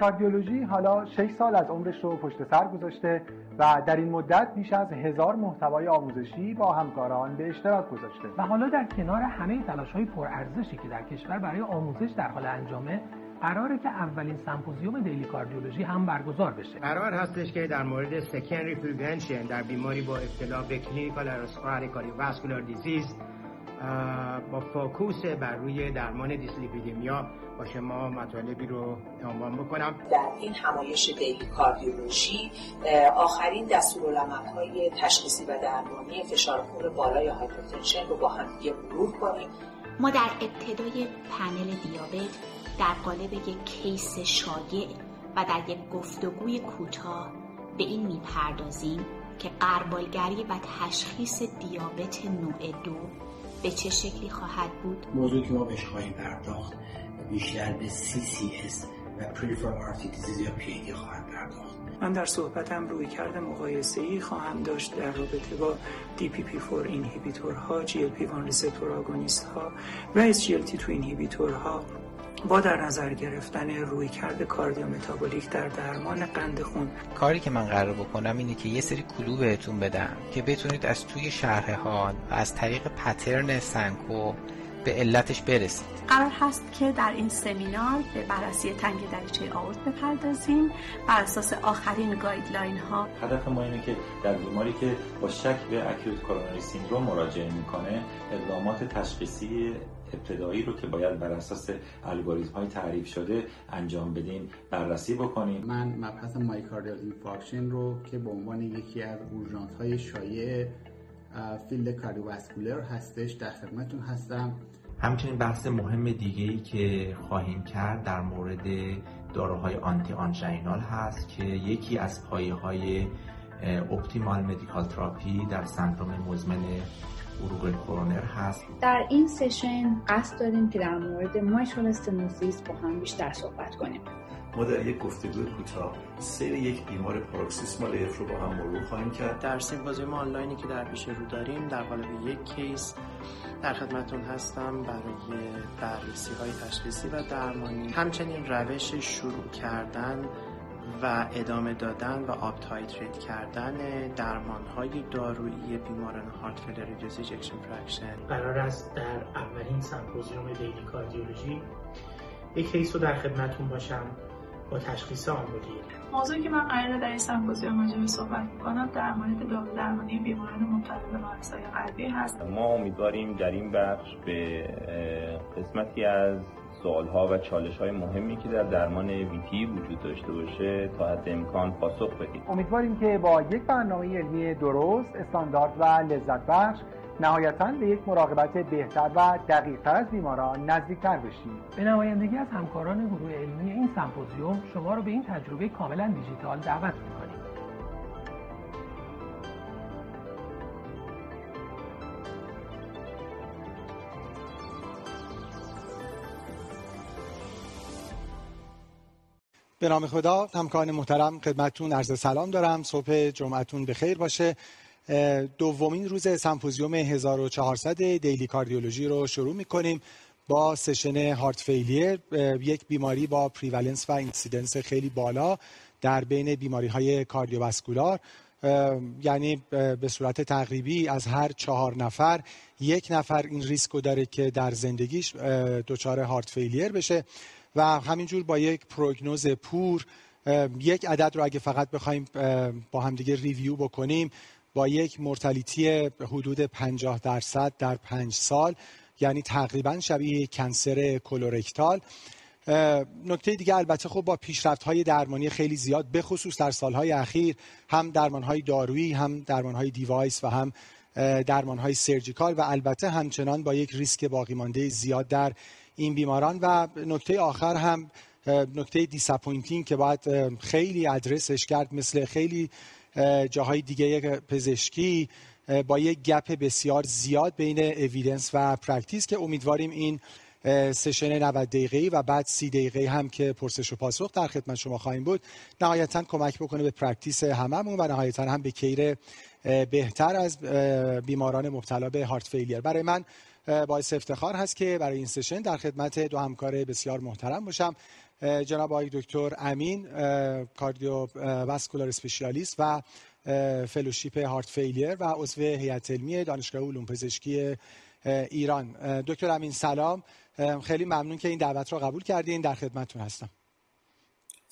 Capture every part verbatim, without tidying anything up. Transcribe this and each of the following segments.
کاردیولوژی حالا شش سال از عمرش رو پشت سر گذاشته و در این مدت بیش از هزار محتوای آموزشی با همکاران به اشتراک گذاشته و حالا در کنار همه تلاش‌های پرارزشی که در کشور برای آموزش در حال انجامه، قراره که اولین سمپوزیوم دیلی کاردیولوژی هم برگزار بشه. قرار هستش که در مورد سکندری پریونشن در بیماری با ابتلا به کلینیکال ارسکاری کاردیوواسکولار دیزیز با فوکوس بر روی درمان دیسلیپیدمیا با شما مطالبی رو عنوان بکنم. در این همایش دیلی کاردیولوژی آخرین دستورالعمل‌های تشخیصی و درمانی فشار خون بالا یا هایپرتنشن رو با هم دیگه مرور کنیم. ما در ابتدای پنل دیابت در قالب یک کیس شایع و در یک گفتگوی کوتاه به این میپردازیم که غربالگری و تشخیص دیابت نوع دو به چه شکلی خواهد بود. موضوعی که ما بهش خواهیم پرداخت بیشتر به سی سی اس و Peripheral Artery Disease یا پی ای دی خواهد پرداخت. من در صحبتم روی کرد مقایسه‌ای خواهم داشت در رابطه با دی پی پی فور اینهیبیتورها، جی ال پی وان ریسپتور آگونیست‌ها و اس جی ال تی تو اینهیبیتورها با در نظر گرفتن رویکرد کاردیومتابولیک در درمان قند خون. کاری که من قرار بکنم اینه که یه سری کلو بهتون بدم که بتونید از توی شرح حال و از طریق پترن سنکو به علتش برسید. قرار هست که در این سمینار به بررسی تنگی دریچه آئورت بپردازیم بر اساس آخرین گایدلاین ها. هدف ما اینه که در بیماری که با شک به اکیوت کورونری سیندروم مراجعه میکنه، اقدامات تشخیصی ابتدایی رو که باید بر اساس الگوریتم‌های تعریف شده انجام بدیم بررسی بکنیم. من مبحث مایوکاردیال اینفارکشن رو که به عنوان یکی از اورژانس‌های شایع فیلد کاردیوواسکولار هستش در خدمتتون هستم. همچنین بحث مهم دیگه‌ای که خواهیم کرد در مورد داروهای آنتی آنژینال هست که یکی از پایه‌های اپتیمال مدیکال تراپی در سندروم مزمن عروق کرونر هست. در این سشن قصد داریم که در مورد مایترال استنوزیس با هم بیشتر صحبت کنیم. ما در یک گفتگوی کوتاه سیر یک بیمار پاروکسیسمال ای اف رو با هم مرور خواهیم کرد. در سیمپوزیوم آنلاینی که در پیش رو داریم در قالب یک کیس در خدمتتون هستم برای بررسی‌های تشخیصی و درمانی. همچنین روش شروع کردن و ادامه دادن و آپتایتریت کردن درمان‌های دارویی بیماران هارت فیلر دیزیز اکشن فرکشن. قرار است در اولین سمپوزیوم دیلی کاردیولوژی یک کیس رو در خدمتتون باشم با تشخیص آمودی. موضوعی که من قراره در این سمپوزیوم راجع به صحبت کنم در مورد دارو درمانی بیماران مبتلا به بیماری‌های قلبی هست. ما امیدواریم در این بخش به قسمتی از سوال‌ها و چالش‌های مهمی که در درمان ویتی وجود داشته باشه تا حد امکان پاسخ بدیم. امیدواریم که با یک برنامه علمی درست، استاندارد و لذت بخش نهایتاً به یک مراقبت بهتر و دقیق‌تر از بیماران نزدیک‌تر بشیم. به نمایندگی از همکاران گروه علمی این سمپوزیوم شما رو به این تجربه کاملاً دیجیتال دعوت می‌کنیم. به نام خدا. همکاران محترم خدمتتون عرض سلام دارم. صبح جمعتون بخیر باشه. دومین روز سمپوزیوم هزار و چهارصد دیلی کاردیولوژی رو شروع می‌کنیم با سشن هارت فیلیر، یک بیماری با پریولنس و اینسیدنس خیلی بالا در بین بیماری‌های کاردیوواسکولار، یعنی به صورت تقریبی از هر چهار نفر یک نفر این ریسکو داره که در زندگیش دچار هارت فیلیر بشه و همینجور با یک پروگنوز پور. یک عدد رو اگه فقط بخوایم با همدیگه ریویو بکنیم، با یک مورتالیتی حدود پنجاه درصد در پنج سال، یعنی تقریبا شبیه کنسر کلورکتال. نکته دیگه البته خب با پیشرفت‌های درمانی خیلی زیاد به خصوص در سالهای اخیر، هم درمان‌های دارویی، هم درمان‌های دیوایس و هم درمان‌های سرجیکال و البته همچنان با یک ریسک باقیمانده زیاد در این بیماران. و نکته آخر هم نکته دیساپوینتینگ که باید خیلی ادرسش کرد، مثل خیلی جاهای دیگه پزشکی با یک گپ بسیار زیاد بین اویدنس و پرکتیس که امیدواریم این سشن نود دقیقه‌ای و بعد سی دقیقه‌ای هم که پرسش و پاسخ در خدمت شما خواهیم بود نهایتاً کمک بکنه به پرکتیس هممون و نهایتاً هم به کیر بهتر از بیماران مبتلا به هارت فیلیر. برای من باعث افتخار هست که برای این سشن در خدمت دو همکار بسیار محترم باشم، جناب آقای دکتر امین، کاردیوواسکولار اسپشیالیست و فلوشیپ هارت فیلیر و عضو هیئت علمی دانشگاه علوم پزشکی ایران. دکتر امین سلام، خیلی ممنون که این دعوت را قبول کردین، در خدمتتون هستم.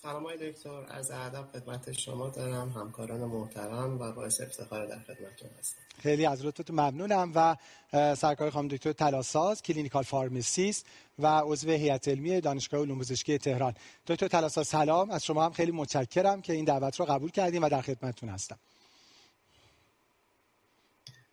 سلام آقای دکتر، از ادب خدمت شما دارم، همکاران محترم و باعث افتخار در خدمتتون هستم. خیلی از لطفتون ممنونم و سرکار خانم دکتر تلاساز، کلینیکال فارماسیست و عضو هیئت علمی دانشگاه علوم پزشکی تهران. دکتر تلاساز سلام، از شما هم خیلی متشکرم که این دعوت را قبول کردین و در خدمتتون هستم.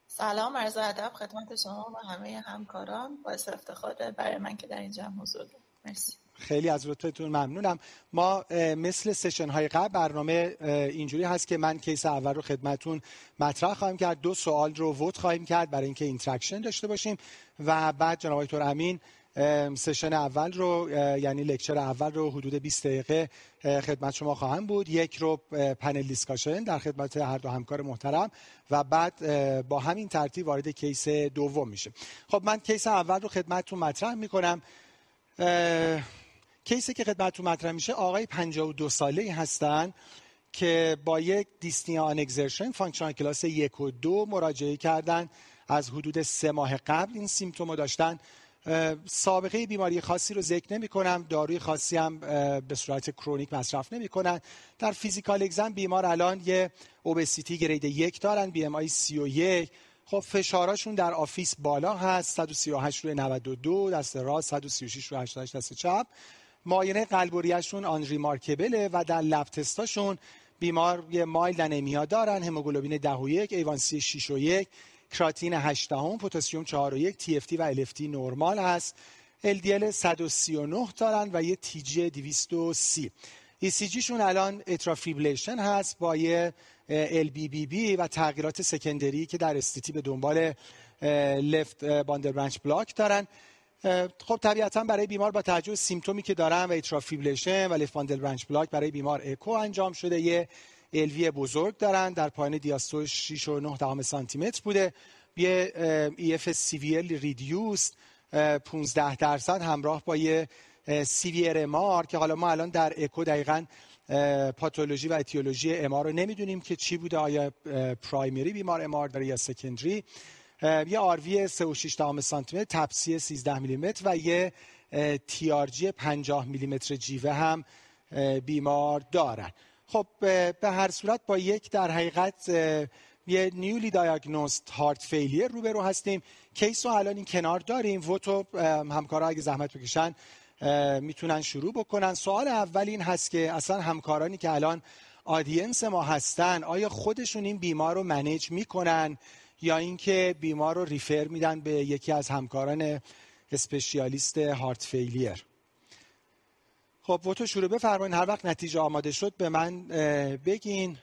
سلام عرض ادب خدمت شما و همه همکاران، باعث افتخار برای من که در این جمع حضور دارم. مرسی. خیلی از لطفتون ممنونم. ما مثل سشن های قبل برنامه اینجوری هست که من کیس اول رو خدمتون مطرح خواهم کرد، دو سوال رو ووت خواهیم کرد برای اینکه اینتراکشن داشته باشیم و بعد جناب دکتر امین سشن اول رو، یعنی لکچر اول رو حدود بیست دقیقه خدمت شما خواهم بود. یک رو پنل دیسکاشن در خدمت هر دو همکار محترم و بعد با همین ترتیب وارد کیس دوم میشه. خب من کیس اول رو خدمتتون مطرح میکنم. کیسی که خدمتتون مطرح میشه، آقای پنجاه و دو ساله‌ای هستن که با یک دیسنیا آن اگزرشن فانکشنال کلاس یک و دو مراجعه کردن. از حدود سه ماه قبل این سیمتوم رو داشتن. سابقه بیماری خاصی رو ذکر نمی کنم، داروی خاصی هم به صورت کرونیک مصرف نمی کنن. در فیزیکال اگزم بیمار الان یه اوبسیتی گرید یک دارن، بی ام آی سی و یک. خب فشاراشون در آفیس بالا هست، صد و سی و هشت روی نود و دو دست راست، صد و سی و شش روی هشتاد و هشت دست چپ. معاینه قلب و ریه‌شون آن ریمارکبله و در لب تستاشون بیمار یه مایل انمیا دارن، هموگلوبین ده و یک، ایوانسی شش و یک، کراتین هشت دهم، پتاسیم چهار و یک، تی اف تی و ال اف تی نرمال هست. ال دی ال صد و سی و نه دارن و یه تی جی دویست و سی. ای سی جی شون الان اتریال فیبریلیشن هست با یه ال بی بی بی و تغییرات سکندری که در استیتی به دنبال لفت باندر برانچ بلاک دارن. خب طبیعتاً برای بیمار با توجه به سیمتومی که دارن و اتریال فیبریلیشن و لفت باندل برانچ بلاک، برای بیمار اکو انجام شده، یه الوی بزرگ دارن در پایین دیاستول شش و نه دهم سانتی متر بوده، یه ای اف سی وی ال ریدیوس پانزده درصد همراه با یه سی وی ار ام آر که حالا ما الان در اکو دقیقاً پاتولوژی و اتیولوژی ام آر رو نمیدونیم که چی بوده، آیا پرایمری بیمار ام آر داره یا سکندری. یه آروی سه و شش دهم سانتی متر، تپسی سیزده میلی متر و یه تی آر جی پنجاه میلی متر جیوه هم بیمار دارن. خب به هر صورت با یک در حقیقت یه نیولی دایگنوست هارت فیلیر روبرو هستیم. کیس رو الان این کنار داریم، ووتو همکارا اگه زحمت بکشن میتونن شروع بکنن. سوال اول این هست که اصلا همکارانی که الان آدینس ما هستن، آیا خودشون این بیمار رو منیج میکنن یا اینکه بیمار رو ریفر میدن به یکی از همکاران اسپشیالیست هارت فیلیر؟ خب وقت شروع بفرمایید، هر وقت نتیجه آماده شد به من بگین.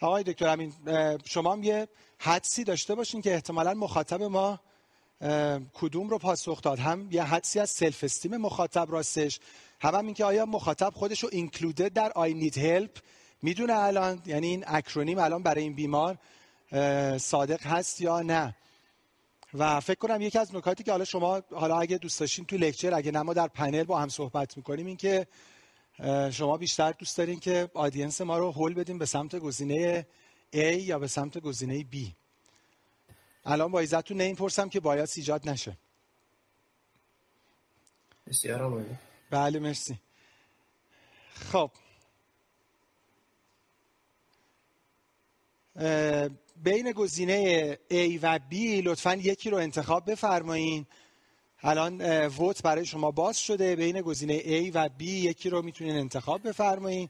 آقای دکتر امین شما هم یه حدسی داشته باشین که احتمالاً مخاطب ما کدوم رو پاسخ داد، هم یه حدسی از سلف استیم مخاطب راستش، هم, هم اینکه آیا مخاطب خودش رو اینکلودد در آی نید هلپ میدونه الان، یعنی این اکرونیم الان برای این بیمار صادق هست یا نه. و فکر کنم یکی از نکاتی که حالا شما حالا اگه دوست داشتین تو لکچر، اگه نه ما در پنل با هم صحبت میکنیم، این که شما بیشتر دوست دارین که آدینس ما رو هول بدیم به سمت گزینه A یا به سمت گزینه B. الان با ایزتون نه این پرسم که باید ایجاد نشه. بسیار آماده. بله مرسی. خب اه بین گزینه A و B لطفاً یکی رو انتخاب بفرمایین. الان ووت برای شما باز شده، بین گزینه A و B یکی رو میتونین انتخاب بفرمایین.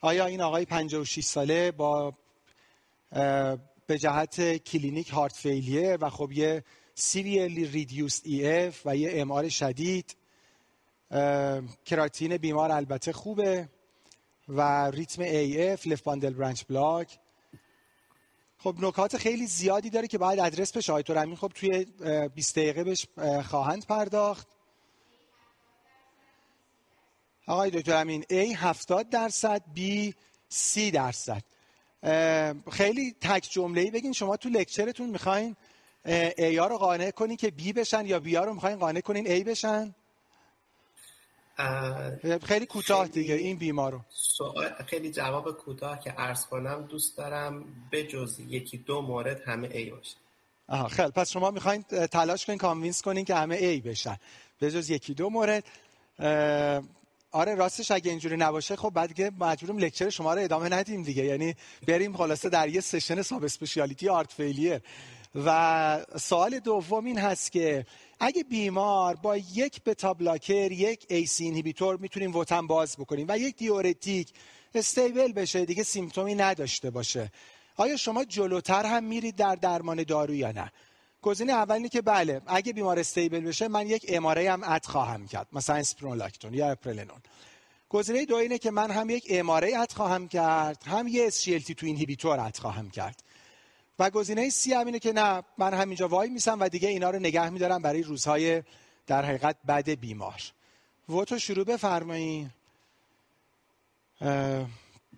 آیا این آقای پنجاه و شش ساله با به جهت کلینیک هارت فیلیر و خب یه سیویرلی ریدیوست ای اف و یه ام آر شدید، کراتین بیمار البته خوبه و ریتم ای اف، لفت باندل برانچ بلاک، خب نکات خیلی زیادی داره که باید ادرس بشه. آقای دکتر امین خب توی بیست دقیقه بهش خواهند پرداخت. آقای دکتر امین A هفتاد درصد، B سی درصد. خیلی تک جمله‌ای بگین شما تو لکچرتون میخواین ای رو قانع کنین که بی بشن یا بی رو میخواین قانع کنین ای بشن؟ خیلی کوتاه دیگه این بیمارو. سوال خیلی جواب کوتاه که عرض کنم، دوست دارم بجز یکی دو مورد همه ای باشه. آها خیلی، پس شما میخواین تلاش کنین کانوینس کنین که همه ای بشن بجز یکی دو مورد. آره راستش اگه اینجوری نباشه خب بعد دیگه مجبوریم لکچر شما رو ادامه ندیم دیگه، یعنی بریم خلاصه در یه سشن ساب اسپشیالیتی آرت فیلیر. و سوال دوم این هست که اگه بیمار با یک بتا بلاکر، یک ایس اینهیبیتور میتونیم وتن باز بکنیم و یک دیورتیک استیبل بشه دیگه، سیمپتومی نداشته باشه، آیا شما جلوتر هم میرید در درمان دارو یا نه؟ گزینه اول اینه که بله اگه بیمار استیبل بشه من یک ام آر ای هم اد خواهم کرد، مثلا اسپرونولاکتون یا اپرلنون. گزینه دو اینه که من هم یک ام آر ای اد خواهم کرد، هم یک اس جی ال تی تو اینهیبیتور اد خواهم کرد. و گزینه سی هم اینه که نه من همینجا وای میسم و دیگه اینا رو نگه میدارم برای روزهای در حقیقت بعد بیمار. ووتو شروع بفرمایید.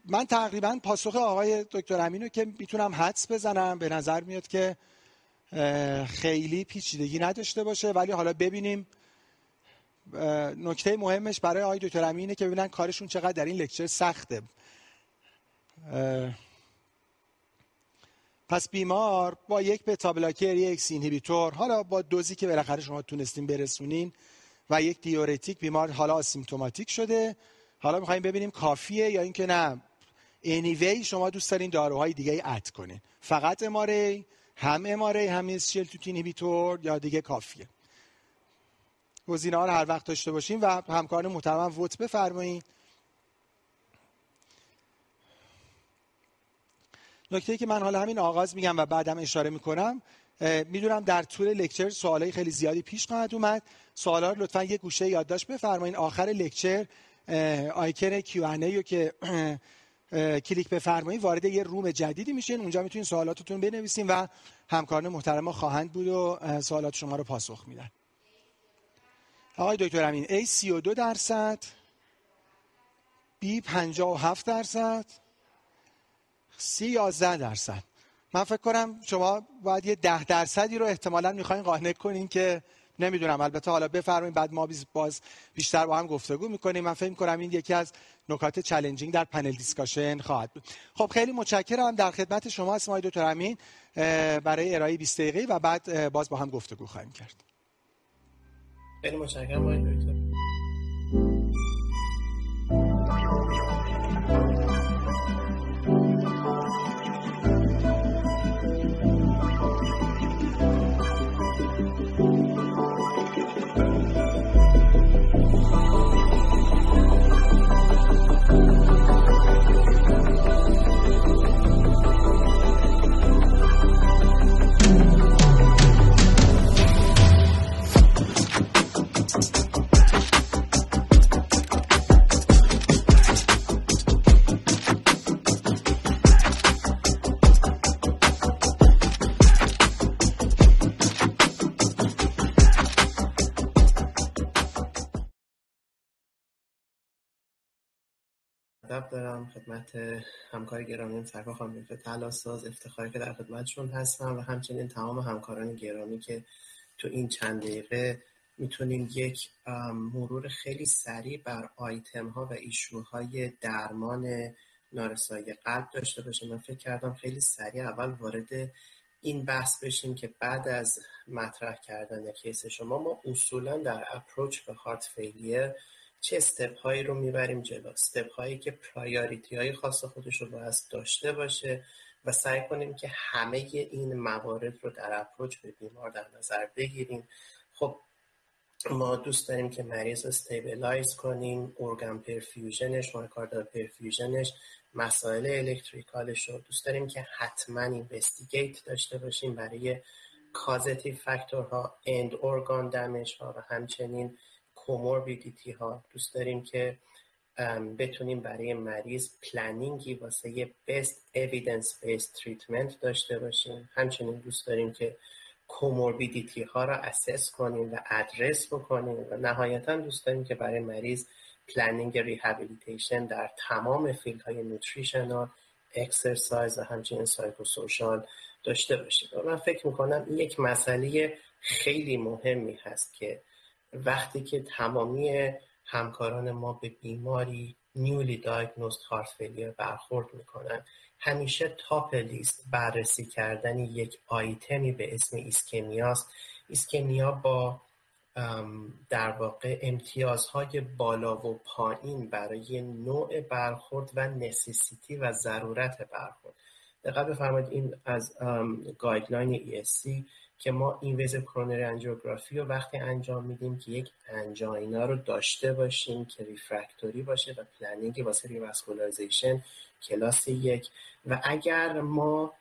من تقریبا پاسخ آقای دکتر امینو که میتونم حدس بزنم به نظر میاد که خیلی پیچیدگی نداشته باشه، ولی حالا ببینیم. نکته مهمش برای آقای دکتر امین اینه که ببینن کارشون چقدر در این لکچر سخته. پس بیمار با یک بتا بلاکر، یک سینهیبیتور، حالا با دوزی که بالاخره شما تونستین برسونین و یک دیورتیک، بیمار حالا آسیمتوماتیک شده. حالا می‌خوایم ببینیم کافیه یا اینکه نه انیوی anyway شما دوست دارین داروهای دیگه اد کنین، فقط اماره هم اماره هم اس جی ال تی تو آی اینهیبیتور یا دیگه کافیه. گزینه ها رو هر وقت داشته باشین. و همکاران محترم ووت بفرمایید. نکته‌ای که من حالا همین آغاز میگم و بعدم اشاره میکنم، میدونم در طول لکچر سوالای خیلی زیادی پیش خواهد اومد، سوالا رو لطفاً یه گوشه یادداشت بفرمایید. آخر لکچر آیکن کیو ان ای رو که کلیک بفرمایید وارد یه روم جدیدی میشین، اونجا میتونین سوالاتتون بنویسین و همکاران محترم خواهند بود و سوالات شما رو پاسخ میدن. آقای دکتر امین ای سی و دو درصد، بی پنجاه و هفت درصد، سی یازده درصد. من فکر کنم شما باید یه ده درصدی رو احتمالاً میخواین قانع کنین که نمیدونم، البته حالا بفرمایید بعد ما باز بیشتر با هم گفتگو میکنیم. من فکر میکنم این یکی از نکات چالنجینگ در پنل دیسکاشن خواهد بود. خب خیلی متشکرم، در خدمت شما هستم آقای دکتر امین برای ارائه بیست دقیقه‌ای و بعد باز با هم گفتگو خواهیم کرد. خیلی متشکرم آقای دکتر. دارم خدمت همکار گرامی سرکار خانم تلاساز، افتخاری که در خدمتشون هستم و همچنین تمام همکاران گرامی که تو این چند دقیقه میتونیم یک مرور خیلی سریع بر آیتم ها و ایشوهای درمان نارسایی قلب داشته باشیم. من فکر کردم خیلی سریع اول وارد این بحث بشیم که بعد از مطرح کردن کیس شما ما اصولا در اپروچ به هارت فیلیر چه استپ هایی رو میبریم جلو، استپ هایی که پرایوریتی های خاص خودش رو باید داشته باشه و سعی کنیم که همه این موارد رو در اپروچ به بیمار در نظر بگیریم. خب ما دوست داریم که مریض رو استیبلایز کنیم، ارگان پرفیوژنش، مایوکاردال پرفیوژنش، مسائل الکتریکالش رو دوست داریم که حتما اینوستیگیت داشته باشیم برای کازتیو فاکتورها، اند ارگان دمیج ها و همچنین کوموربیدیتی ها. دوست داریم که بتونیم برای مریض پلنینگی واسه یه بست اویدنس بیس تریتمنت داشته باشیم. همچنین دوست داریم که کوموربیدیتی ها را اسس کنیم و ادرس بکنیم و نهایتا دوست داریم که برای مریض پلنینگ ریهابیلیتیشن در تمام فیلدهای نوتریشنال، اکسرسایز و همچنین سایکوسوشال داشته باشید. من فکر میکنم این یک مسئله خیلی مهمی هست که وقتی که تمامی همکاران ما به بیماری نیولی دایگنوزد هارت فیلیر برخورد میکنن، همیشه تاپ لیست بررسی کردن یک آیتمی به اسم ایسکمیاست. ایسکمیا با در واقع امتیازهای بالا و پایین برای نوع برخورد و نسیسیتی و ضرورت برخورد. دقیق بفرمایید این از گایدلاین ای اس سی که ما اینویزیو کرونری آنژیوگرافی رو وقتی انجام میدیم که یک آنژینا رو داشته باشیم که ریفرکتوری باشه و پلنینگ واسه ریواسکولاریزیشن کلاس یک، و اگر ما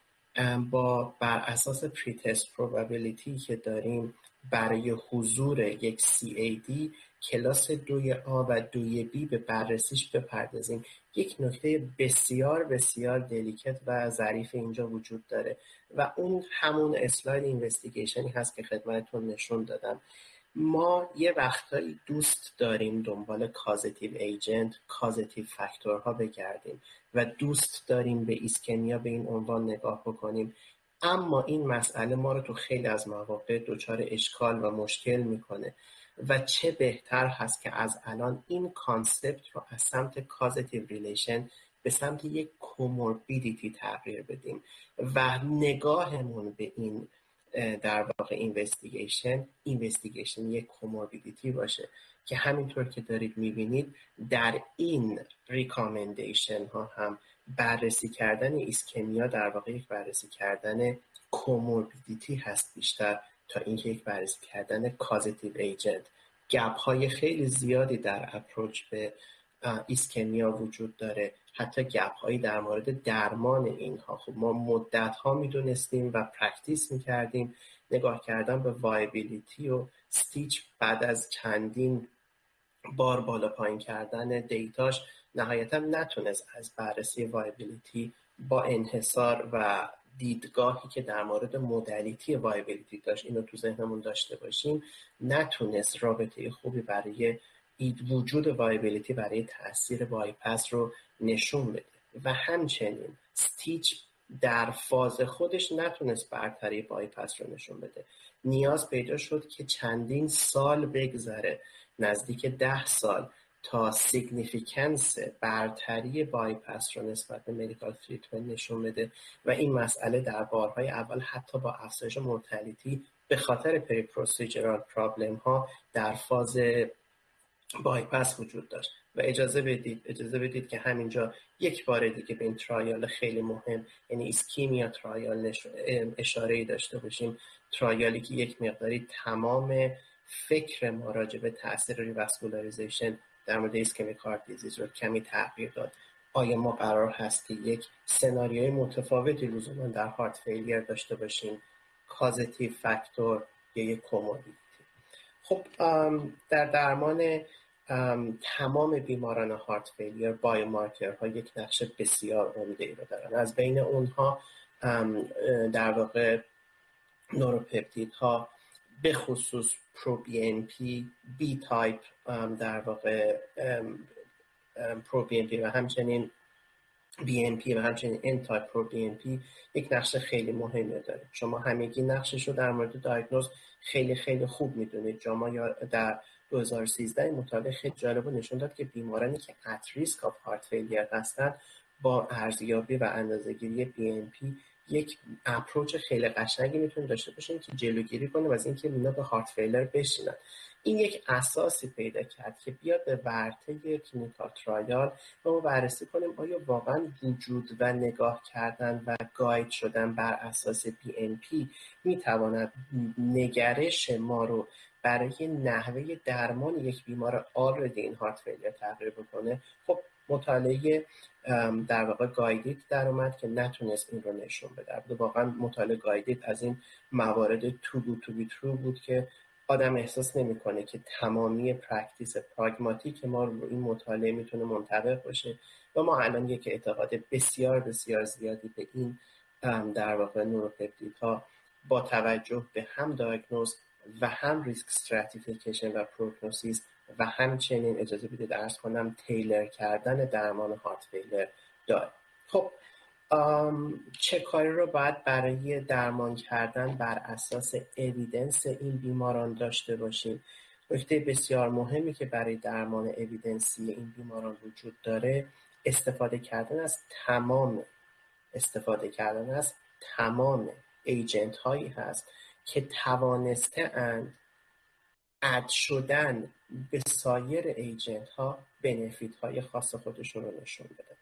با بر اساس پری تست پروبابیلیتی که داریم برای حضور یک سی ای دی کلاس دوی آ و دوی بی به بررسیش بپردازیم. یک نکته بسیار بسیار دلیکت و ظریف اینجا وجود داره و اون همون اسلاید اینوستیگیشنی هست که خدمتتون نشون دادم. ما یه وقتایی دوست داریم دنبال کازتیو ایجنت، کازتیو فاکتورها بگردیم و دوست داریم به ایسکمیا به این عنوان نگاه بکنیم، اما این مسئله ما رو تو خیلی از مواقع دچار اشکال و مشکل میکنه و چه بهتر هست که از الان این کانسپت رو از سمت کازتیو ریلیشن به سمت یک کوموربیدیتی تغییر بدیم و نگاهمون به این در واقع اینوستیگیشن اینوستیگیشن یک کوموربیدیتی باشه که همینطور که دارید میبینید در این ریکامندیشن ها هم بررسی کردن ایسکمیا در واقع یک بررسی کردن کوموربیدیتی هست بیشتر تا اینکه یک بررسی کردن کازتیو ایجنت. گپ های خیلی زیادی در اپروچ به ایسکمیا وجود داره، حتی گپ هایی در مورد درمان اینها. خب ما مدت ها میدونستیم و پرکتیس میکردیم نگاه کردن به وایبیلیتی و استیچ بعد از چندین بار بالا پایین کردن دیتاش نهایتا نتونست از بررسی وایبیلیتی با انحصار و دیدگاهی که در مورد مدلیتی وایبیلیتی داشت اینو تو ذهنمون داشته باشیم، نتونست رابطه خوبی برای وجود وایبیلیتی برای تاثیر بایپس رو نشون بده و همچنین استیچ در فاز خودش نتونست برتری بایپس رو نشون بده. نیاز پیدا شد که چندین سال بگذره، نزدیک ده سال، تا سیگنیفیکنس برتری بایپس رو نسبت به مدیکال تریتمنت نشون بده و این مسئله در بارهای اول حتی با افزایش مورتالیتی به خاطر پری پروسیجرال پرابلم ها در فاز بایپس وجود داشت. و اجازه بدید اجازه بدید که همینجا یک بار دیگه به این ترایال خیلی مهم، یعنی ایسکیمیا ترایال اشاره‌ای داشته باشیم. ترایالی که یک مقداری تمام فکر ما راجع به تاثیر ریواسکولاریزیشن در مورد ایسکمیک هارت دیزیز رو کمی تغییر داد. آیا ما قرار هست که یک سناریوی متفاوتی لزوما در هارت فیلیر داشته باشیم، کازتیو فاکتور یا یک کوموربیدیتی؟ خب در درمان تمام بیماران هارت فیلیر بایومارکرها یک نقش بسیار عمده‌ای رو دارن. از بین اونها در واقع نوروپپتیدها، به خصوص پرو بی ان پی، بی تایپ در واقع پرو بی ان پی و همچنین بی ان پی و همچنین ان تایپ پرو بی ان پی یک نقش خیلی مهمی داره. شما همگی نقشش رو در مورد دایگنوز خیلی خیلی خوب میدونید. جاما در دو هزار و سیزده مطالعه خیلی جالب نشون داد که بیمارانی که ات ریسک آف هارت فیلیر هستند با ارزیابی و اندازه‌گیری بی ان پی یک اپروچ خیلی قشنگی میتونید داشته باشین که جلوگیری کنه از اینکه اینا به هارت فیلر بشینن. این یک اساسی پیدا کرد که بیاد به ورطه کلینیکال ترایال و ما بررسی کنیم آیا واقعا وجود و نگاه کردن و گاید شدن بر اساس بی ام پی میتواند نگرش ما رو برای نحوه درمان یک بیمار آلردی این هارت فیلر تغییر بکنه. خب مطالعه در واقع گایدید در اومد که نتونست این رو نشون بده. واقعا مطالعه گایدید از این موارد تو بود تو بی ترو بود که آدم احساس نمیکنه که تمامی پرکتیس پراگماتیک ما رو این مطالعه میتونه منطبق باشه و ما الان یک اعتقاد بسیار بسیار زیادی به این در واقع نوروپپتیدها با توجه به هم دایگنوز و هم ریسک استراتیفیکیشن و پروگنوزیس و همچنین اجازه بدید عرض کنم تیلر کردن درمان هارت فیلر داره. خب چه کاری رو باید برای درمان کردن بر اساس اویدنس این بیماران داشته باشیم؟ نکته بسیار مهمی که برای درمان اویدنسی این بیماران وجود داره استفاده کردن از تمام استفاده کردن از تمام ایجنت هایی هست که توانسته اند اد شدن به سایر ایجنت ها بنفیت های خاص خودشون رو نشون بدن.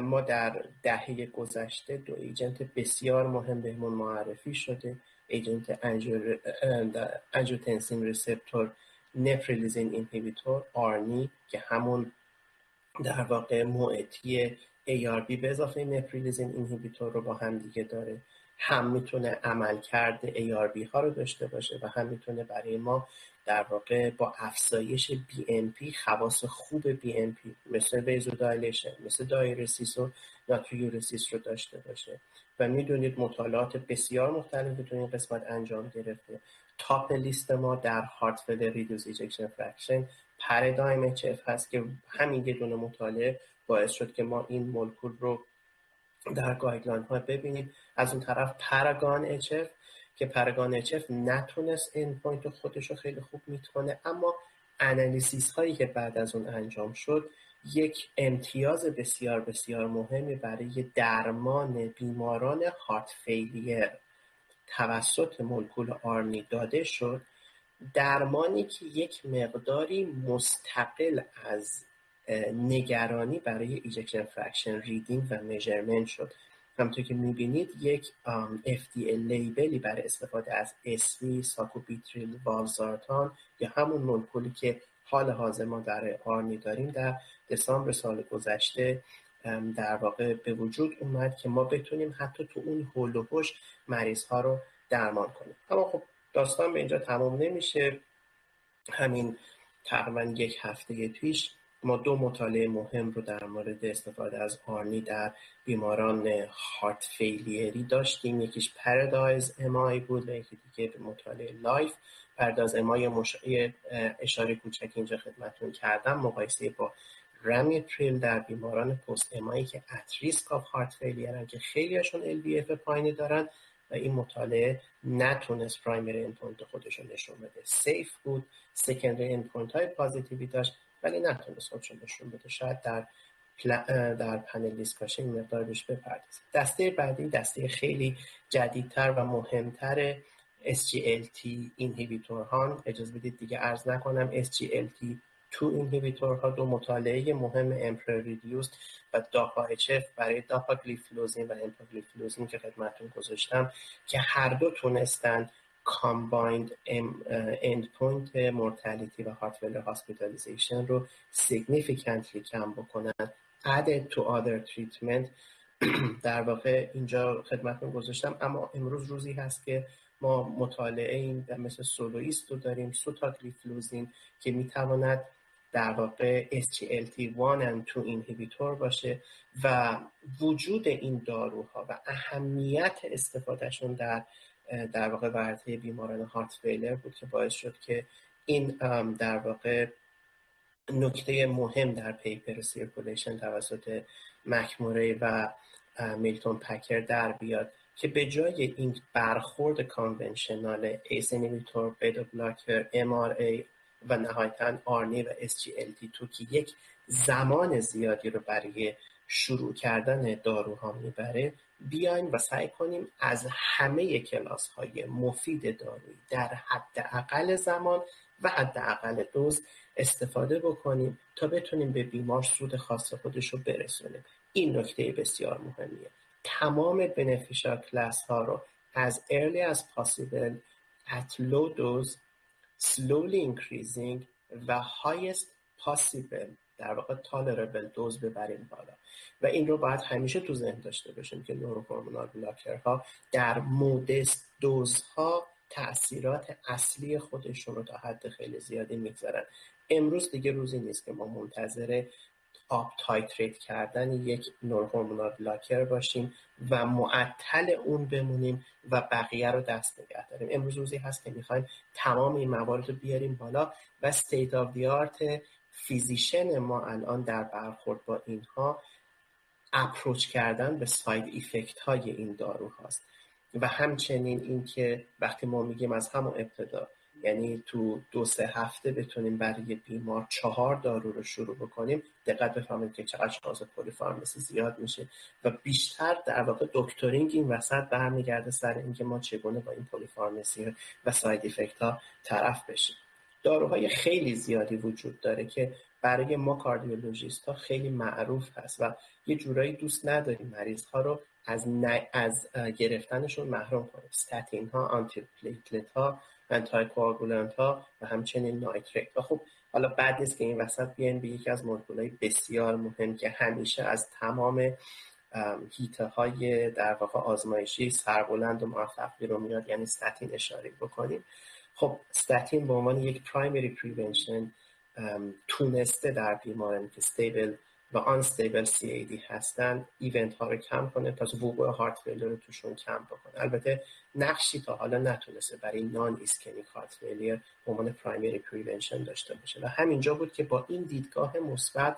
ما در دهه گذشته دو ایجنت بسیار مهم بهمون معرفی شده، ایجنت انژیوتنسین ریسپتور نفریلیزین اینهیبیتور آرنی که همون در واقع موئتی ای آر بی به اضافه نفریلیزین اینهیبیتور رو با هم دیگه داره، هم میتونه عمل کرده ای آر بی ها رو داشته باشه و هم میتونه برای ما در واقع با افزایش بی ان پی خواص خوب بی ان پی مثل ویزودایلیشن، مثل دایورسیس و ناتریورسیس رو داشته باشه و میدونید مطالعات بسیار مختلفی تو این قسمت انجام گرفته. تاپ لیست ما در هارت فیلر ریدیوز ایجکشن فرکشن پارادایم اچ اف هست که همین یه دونه مطالعه باعث شد که ما این مولکول رو در گایدلاین ها ببینیم. از اون طرف پاراگان اچ اف که پاراگان اچ اف نتونست اندپوینت خودش رو خیلی خوب میتونه، اما انالیزیس هایی که بعد از اون انجام شد یک امتیاز بسیار بسیار مهمی برای درمان بیماران هارت فیلیر توسط مولکول آرنی داده شد، درمانی که یک مقداری مستقل از نگرانی برای ایجکشن فرکشن ریدینگ و میجرمنت شد. همونطور که میبینید یک اف دی ای لیبلی برای استفاده از اسمی ساکوپیتریل والزارتان یا همون مولکولی که حال حاضر ما در آرنی داریم در دسامبر سال گذشته در واقع به وجود اومد که ما بتونیم حتی تو اون هول و هوش مریض ها رو درمان کنیم. اما خب داستان به اینجا تمام نمیشه. همین تقریبا یک هفته پیش ما دو مطالعه مهم رو در مورد استفاده از آرنی در بیماران هارت فیلیری داشتیم. یکیش پارادایز ام آی بود و یکی دیگه مطالعه لایف. پارادایز ام آی مش... اشاره کوچکی اینجا خدمتتون کردم، مقایسه با رمیتریل در بیماران پست ام آی که ات ریسک آف هارت فیلیرن که خیلیشون ال وی اف پایینی دارن و این مطالعه نتونست پرایمری اندپوینت خودش رو نشون بده. سیف بود، سکندری اندپوینت های پازیتیوی داشت ولی نتونست خودشون نشون بده. شاید در پل... در پنل دیسکاشن این مقدار بهش بپردازیم. دسته بعدی دسته خیلی جدیدتر و مهمتر اس جی ال تی اینهیبیتور ها، اجازه بدید دیگه عرض نکنم اس جی ال تی تو اینهیبیتور ها، دو مطالعه مهم امپرا ریدیوست و داپا اچ اف برای داپا گلیفلوزین و امپاگلیفلوزین که خدمتتون گذاشتم که هر دو تونستن combined endpoint mortality و heart failure hospitalization رو significantly کم بکنن added to other treatment. در واقع اینجا خدمتتون گذاشتم، اما امروز روزی هست که ما مطالعه این مثل سولوئیست رو داریم، سوتاگلیفلوزین که میتواند در واقع اس جی ال تی وان و تو اینهیبیتور باشه و وجود این داروها و اهمیت استفادهشون در در واقع ورطه بیماران هارت فیلر بود که باعث شد که این در واقع نکته مهم در پیپر سیرکولیشن توسط مکموری و میلتون پکر در بیاد که به جای این برخورد کانونشنال ایس اینهیبیتور، بیتا بلاکر، ام آر ای و نهایتاً آرنی و اس جی ال تی تو که یک زمان زیادی رو برای شروع کردن داروها میبره، بیایم و سعی کنیم از همه کلاس های مفید دارویی در حداقل زمان و حداقل دوز استفاده بکنیم تا بتونیم به بیمار سود خاص خودش رو برسونیم. این نکته بسیار مهمیه. تمام بنفیشال کلاس ها رو از early as possible at low dose slowly increasing و highest possible در واقع tolerable دوز ببریم بالا و این رو باید همیشه تو ذهن داشته باشیم که نوروهورمونال بلاکرها در مودست دوزها تأثیرات اصلی خودشون رو تا حد خیلی زیادی میگذارن. امروز دیگه روزی نیست که ما منتظر آپ تایتریت کردن یک نوروهورمونال بلاکر باشیم و معطل اون بمونیم و بقیه رو دست نگه داریم. امروز روزی هست که میخوایم تمام این موارد رو بیاریم بالا و استیت آف دی آرت فیزیشن ما الان در برخورد با اینها اپروچ کردن به ساید ایفکت های این داروهاست و همچنین اینکه وقتی ما میگیم از همون ابتدا، یعنی تو دو سه هفته بتونیم برای بیمار چهار دارو رو شروع بکنیم، دقت بفهمید که چقدر شانس پلی‌فارماسی زیاد میشه و بیشتر در واقع دکترینگ این وسط برمیگرده سر اینکه ما چگونه با این پلی‌فارماسی و ساید افکت ها طرف بشیم. داروهای خیلی زیادی وجود داره که برای ما کاردیولوژیست ها خیلی معروف هست و یه جورایی دوست نداریم مریض ها رو از ن... از گرفتنشون محروم کنیم. استاتین ها، آنتی پلیتلت ها، انتای کوآگولانت ها و همچنین نایتریت. و خب حالا بعد نیست که این وسط بیان به یکی از مولکولای بسیار مهم که همیشه از تمام هیته های در واقع آزمایشی سربلند و موفق بیرون میاد، یعنی استاتین اشاره بکنیم. خب استاتین به عنوان یک پرایمری پریونشن تونسته در بیمارانی که استیبل و آن استیبل سی ای دی هستن ایونت ها رو کم کنه، پس وقوع هارت فیلر رو توشون کم بکنه. البته نقشی تا حالا نتونسته برای نان ایسکمیک هارت فیلر به عنوان پرایمری پریونشن داشته باشه و همینجا بود که با این دیدگاه مثبت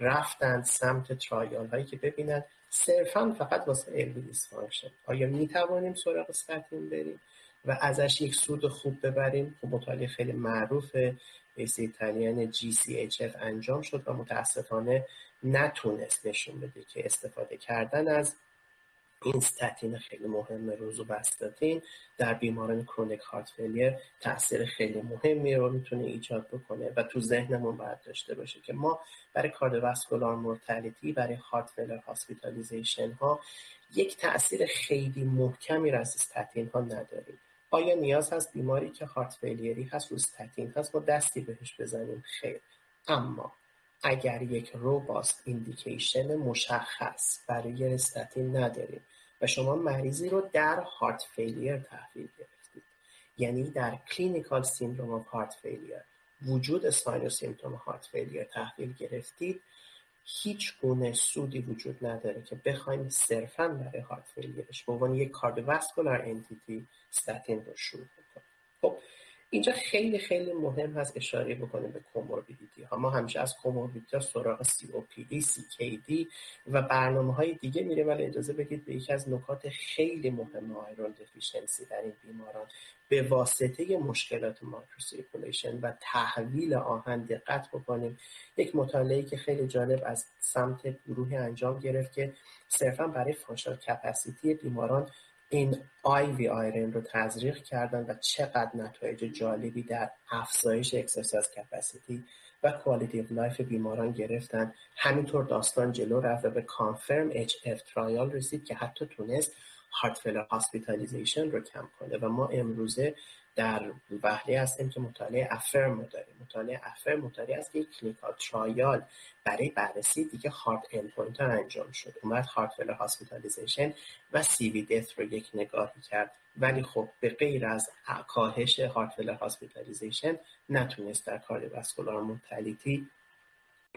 رفتن سمت ترایال هایی که ببینن صرفا فقط واسه ال وی دیسفانکشن آیا می توانیم سراغ استاتین بریم و ازش یک سود خوب ببریم. خب مطالعه خیلی معروفه بیس ایتالیان جی سی اچ اف انجام شد و متاسفانه نتونست نشون بده که استفاده کردن از این استاتین خیلی مهم روزو بستاتین در بیماران کرونیک هارت فیلیر تأثیر خیلی مهمی رو میتونه ایجاد بکنه و تو ذهنمون باید داشته باشه که ما برای کاردیوواسکولار مورتالیتی، برای هارت فیلر هاسپیتالیزیشن ها یک تأثیر خیلی محکمی را از استاتین ها نداریم. آیا نیاز هست بیماری که هارت فیلیری هست رو استاتین هست ما دستی بهش بزنیم؟ خیر. اما اگر یک روباست ایندیکیشن مشخص برای استاتین نداریم و شما مریضی رو در هارت فیلیر تحویل گرفتید، یعنی در کلینیکال سیندروم آف هارت فیلیر وجود ساین و سیمتوم هارت فیلیر تحویل گرفتید، هیچ گونه سودی وجود نداره که بخوایم صرفاً برای هارت فیلیرش به عنوان یک کاردیوواسکولار انتیتی استاتین رو شروع کنیم. خب اینجا خیلی خیلی مهم هست اشاره بکنیم به کوموربیدیتی ها. ما همیشه از کوموربیدیتی ها سراغ سی او پی دی، سی کی دی و برنامه های دیگه میریم، ولی اجازه بدید به یکی از نکات خیلی مهم آیرون دفیشنسی در این بیماران به واسطه مشکلات مایکروسیرکولیشن و تحویل آهن دقت بکنیم. یک مطالعه که خیلی جالب از سمت گروه انجام گرفت که صرفا برای فانکشنال کپاسیتی بیماران این آیوی آیرن رو تزریق کردن و چقدر نتایج جالبی در افزایش اکسرسایز کپاسیتی و کوالیتی اف لایف بیماران گرفتن. همینطور داستان جلو رفت و به کانفرم اچ اف ترایال رسید که حتی تونست هارت فیلر هاسپیتالیزیشن رو کم کنه و ما امروزه در وهله هستیم که مطالعه افرم رو داریم. مطالعه افرم مطالعه است که یک کلینیکال ترایال برای بررسی دیگه هارت اندپوینت ها انجام شد، اومد هارت فیلر هاسپیتالیزیشن و سی وی دث رو یک نگاهی کرد، ولی خب به غیر از کاهش هارت فیلر هاسپیتالیزیشن نتونست در کاردیوواسکولار مورتالیتی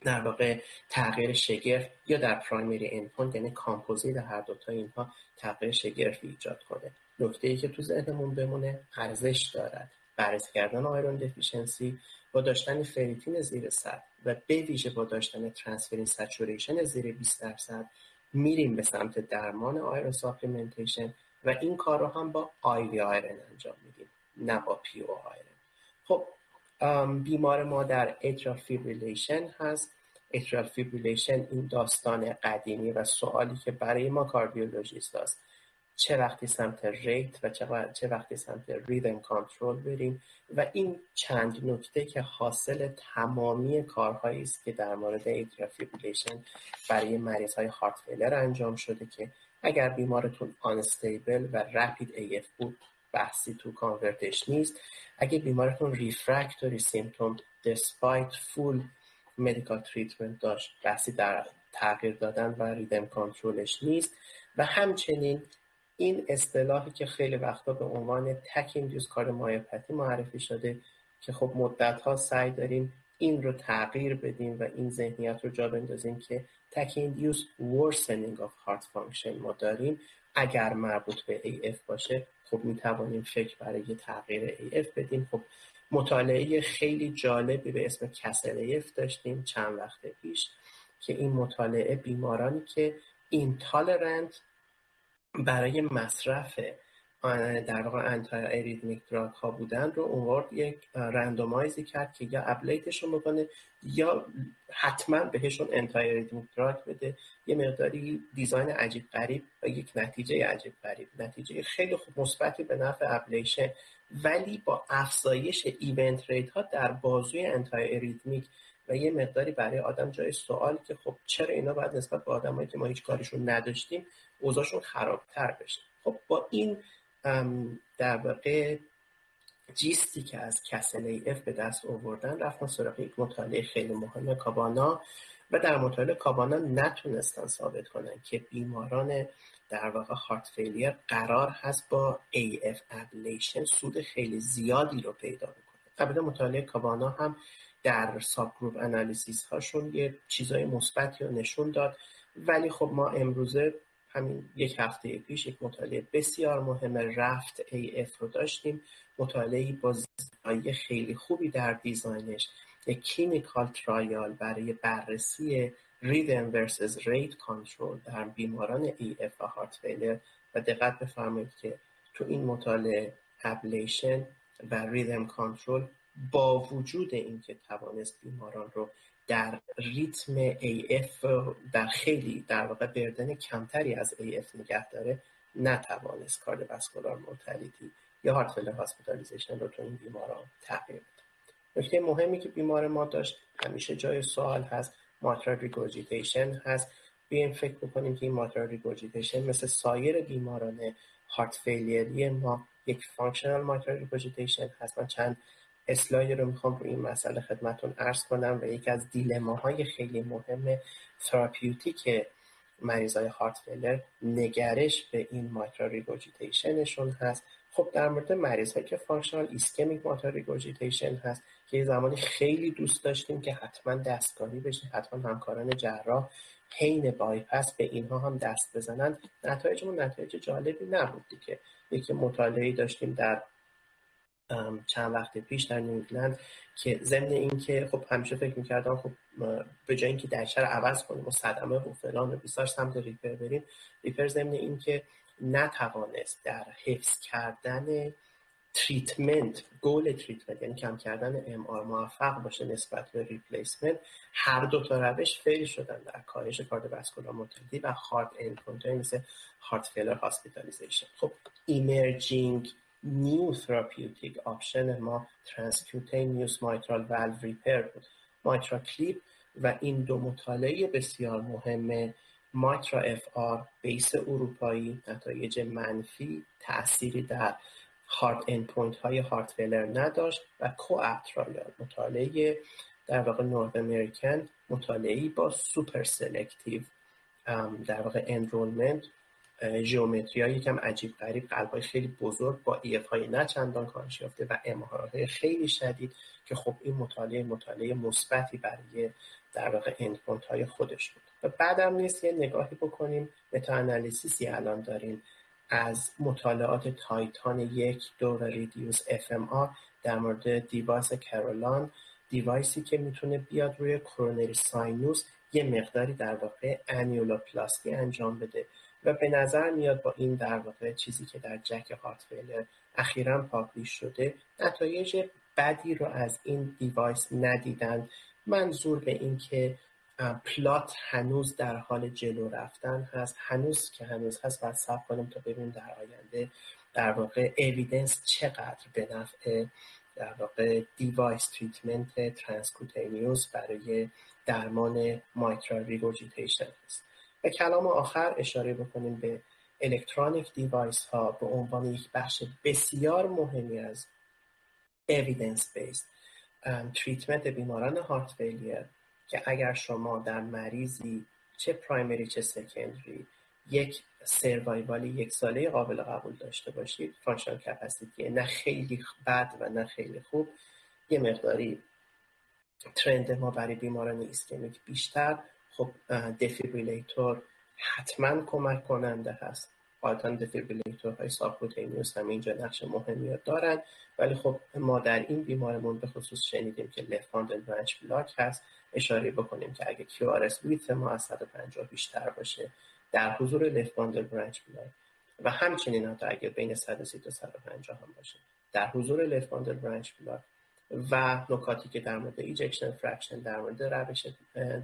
در واقع تغییر شگرف یا در پرایمری اندپوینت یعنی کامپوزیت هر دو تا اینها تغییر شگرفی ایجاد کنه. نکته‌ای که تو ذهنمون بمونه ارزش دارد بررسی کردن آیرون دفیشنسی با داشتن فریتین زیر صد و به ویژه با داشتن ترانسفرین سچوریشن زیر بیست درصد میریم به سمت درمان آیرون ساپلیمنتیشن و این کار رو هم با آیوی آیرن انجام میدیم نه با پی او آیرن. خب بیمار ما در اتریال فیبریلیشن هست. اتریال فیبریلیشن این داستان قدیمی و سوالی که برای ما کاردیولوژیست هست چه وقتی سمت ریت و چه وقتی سمت ریتم کانترول بریم و این چند نکته که حاصل تمامی کارهایی است که در مورد اتریال فیبریلیشن برای مریض‌های هارت فیلر انجام شده که اگر بیمارتون آن استیبل و رپید ای اف بود بحثی تو کانورتش نیست. اگه بیمارتون ریفرکتوری سیمپتوم دسپایت فول مدیکال تریتمنت داشت بحثی در تغییر دادن و ریتم کانترولش نیست. و همچنین این اصطلاحی که خیلی وقتا به عنوان تک ایندیوس کاردیومایوپاتی معرفی شده که خب مدت‌ها سعی داریم این رو تغییر بدیم و این ذهنیت رو جا بندازیم که تک ایندیوس ورسنینگ آف هارت فانکشن ما داریم. اگر مربوط به ای اف باشه خب میتوانیم فکر برای تغییر ای اف بدیم. خب مطالعه خیلی جالبی به اسم کسل ای اف داشتیم چند وقت پیش که این مطالعه بیمارانی که اینتالرنت برای مصرف در واقع انتای اریتمیک دراگ ها بودن رو اونورد یک رندومایزی کرد که یا ابلیتشون بکنه یا حتما بهشون انتای اریتمیک دراگ بده. یه مقداری دیزاین عجیب غریب و یک نتیجه عجیب غریب، نتیجه خیلی خوب مثبتی به نفع ابلیشن، ولی با افزایش ایونت ریت ها در بازوی انتای اریتمیک و یه مقداری برای آدم جای سوال که خب چرا اینا بعد نسبت به آدمایی که ما هیچ کارشون نداشتیم اوضاعشون خرابتر بشه. خب با این در واقع جیستی که از کسل ای اف به دست آوردن رفتن سراغ یک مطالعه خیلی مهمه کابانا و در مطالعه کابانا نتونستن ثابت کنن که بیماران در واقع هارت فیلیر قرار هست با ای اف ابلیشن سود خیلی زیادی رو پیدا بکنن. قبل مطالعه کابانا هم در ساب گروپ انالیسیس هاشون یه چیزای مثبتی رو نشون داد، ولی خب ما امروزه همین یک هفته پیش یک مطالعه بسیار مهم رفت ای اف رو داشتیم، مطالعه‌ای با زیبایی خیلی خوبی در دیزاینش، یک کلینیکال ترایال برای بررسی ریدم ورسز ریت کنترل در بیماران ای اف و هارت فیلر و دقت بفرمایید که تو این مطالعه ابلیشن و ریدم کنترل با وجود اینکه توانست بیماران رو در ریتم ای اف در خیلی در واقع بردن کمتری از ای اف نگه داره، نتوانست کاردیوواسکولار مورتالیتی یا هارت فیلر هاسپیتالیزیشن رو تو این بیماران تغییر بده. نکته مهمی که بیمار ما داشت همیشه جای سوال هست، ماترال ریگورجیتیشن هست. بیایم فکر بکنیم که این ماترال ریگورجیتیشن مثل سایر بیماران هارت فیلیری ما یک فانکشنال ماترال ریگورجیتیشن هست. من چند اسلاید رو میخوام رو این مسئله خدمتون عرض کنم و یکی از دیلماهای خیلی مهم تراپیوتیک مریضای هارت فیلر نگرش به این مایترال ریگورجیتیشنشون هست. خب در مورد مریضایی که فانکشنال ایسکمیک مایترال ریگورجیتیشن هست که یه زمانی خیلی دوست داشتیم که حتما دستکاری بشه، حتما همکاران جراح حین بایپس به اینها هم دست بزنن، نتایجمون نتایج جالبی نبود دیگه. یکی مطالعه‌ای داشتیم در چند وقت پیش در نیوزلند که ضمن اینکه خب همیشه فکر می‌کردم خب به جای اینکه دکشه رو عوض کنیم و صدمه و فلان و بیسار سمت ریپر بریم، ریپر ضمن اینکه نتوانست در حفظ کردن تریتمنت، گول تریتمنت یعنی کم کردن ام آر موفق باشه نسبت به ریپلیسمنت، هر دو تا روش فیل شدن در کاهش کاردیوواسکولار مورتالیتی و هارد اندپوینت مثل هارت فیلر هاسپیتالیزیشن. خب ایمرجینگ نیو تراپیوتیک آپشن ما ترانسکیوتینیوس مایترال والو ریپر بود، مایترا کلیپ و این دو مطالعه بسیار مهمه، مایترا اف آر بیس اروپایی نتایج منفی تأثیری در هارت اندپوینت های هارت فیلر نداشت و کوآپت ترایال مطالعه در واقع نورد امریکن مطالعه‌ای با سوپر سلکتیو در واقع انرولمنت، ژئومتری های یکم عجیب غریب، قلب‌های خیلی بزرگ با ای اف های نه چندان کاهش یافته و ام های خیلی شدید که خب این مطالعه مطالعه مثبتی برای در واقع اندپوینت های خودش بود. و بعدم نیست یه نگاهی بکنیم متا انالیسیسی الان داریم از مطالعات تایتان یک دو و ریدیوس اف ام آر در مورد دیوایس کرولان، دیوایسی که میتونه بیاد روی کرونری ساینوس یه مقداری در واقع انیولوپلاستی انجام بده و به نظر میاد با این در واقع چیزی که در جک هارت فیلر اخیراً پابلیش شده نتایج بدی رو از این دیوایس ندیدن. منظور به این که پلات هنوز در حال جلو رفتن هست، هنوز که هنوز هست باید صبر کنیم تا ببینیم در آینده در واقع اویدنس چقدر به نفع در واقع دیوایس تریتمنت ترانسکوتینیوس برای درمان مایترال ریگورجیتیشن هست. به کلام آخر اشاره بکنیم به الکترونیک دیوایس ها به عنوان یک بخش بسیار مهمی از اویدنس بیس تریتمنت بیماران هارت فیلیر که اگر شما در مریضی چه پرایمری چه سکندری یک سروایوالی یک ساله قابل قبول داشته باشید، فانکشنال کپاسیتی نه خیلی بد و نه خیلی خوب، یه مقداری ترند ما برای بیماران ایسکمیک بیشتر، خب دفیبریلیتور حتما کمک کننده هست. قاعدتاً دفیبریلیتور های سابکوتینیوس هم اینجا نقش مهمی دارن، ولی خب ما در این بیمارمون به خصوص شنیدیم که لفت هاندل برانچ بلاک هست. اشاره بکنیم که اگه کیو آر اس ویت ما از صد و پنجاه بیشتر باشه در حضور لفت باندل برانچ میاد و همچنین حتی اگر بین صد و سی تا صد و پنجاه هم باشه در حضور لفت باندل برانچ میاد و نکاتی که در مورد ایجکشن فرکشن، در مورد روش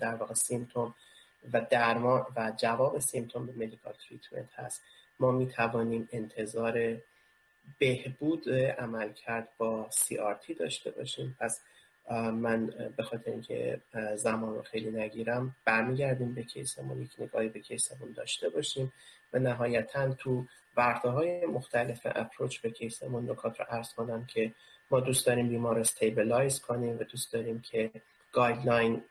در واقع سیمتوم و درمان و جواب سیمتوم به مدیکال تریتمنت هست، ما می توانیم انتظار بهبود عملکرد با سی آر تی داشته باشیم. پس من به خاطر اینکه زمان رو خیلی نگیرم برمیگردیم به کیسمون، یک نگاهی به کیسمون داشته باشیم و نهایتاً تو ورطه‌های مختلف اپروچ به کیسمون نکات رو عرض کنم که ما دوست داریم بیمار رو استیبلایز کنیم و دوست داریم که گایدلاین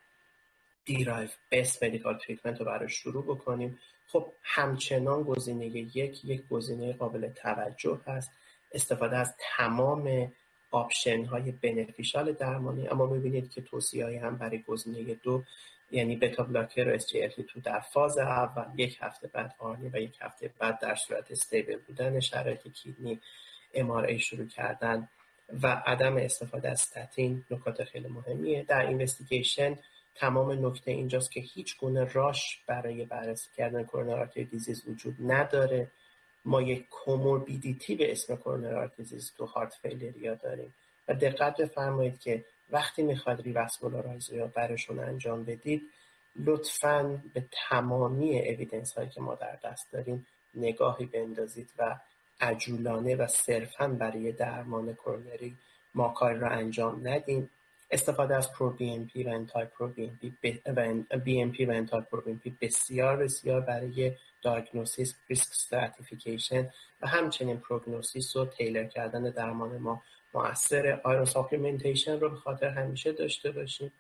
دیرایف بیس مدیکال تریتمنت رو براش شروع بکنیم. خب همچنان گزینه یک یک گزینه قابل توجه هست، استفاده از تمام آپشن های بنفیشال درمانی. اما ببینید که توصیه‌ای هم برای گزینه دو یعنی بتا بلاکر و اس جی ال تی تو در فاز اول، یک هفته بعد آرنی و یک هفته بعد در صورت استیبل بودن شرایط کیدنی ام آر ای شروع کردن و عدم استفاده از استاتین نکات خیلی مهمیه. در اینوستیگیشن تمام نکته اینجاست که هیچ گونه راش برای بررسی کردن کورونری آرتری دیزیز وجود نداره. ما یک کوموربیدیتی به اسم کورونری آرتری دیزیز تو هارت فیلریا داریم و دقت بفرمایید که وقتی میخواد ریواسکولارایزیا برشون انجام بدید لطفاً به تمامی اوییدنس هایی که ما در دست داریم نگاهی بندازید و عجولانه و صرفاً برای درمان کورونری ما کار را انجام ندیم. استفاده از پرو بی ام پی و انتای پرو بی ام پی بی ام پی و انتای پرو بی ام پی بسیار بسیار برای دایگنوستیس، ریسک استراتیفیکیشن و همچنین پروگنوستیس و تیلر کردن درمان ما مؤثر. آیرون ساپلیمنتیشن رو به خاطر همیشه داشته باشیم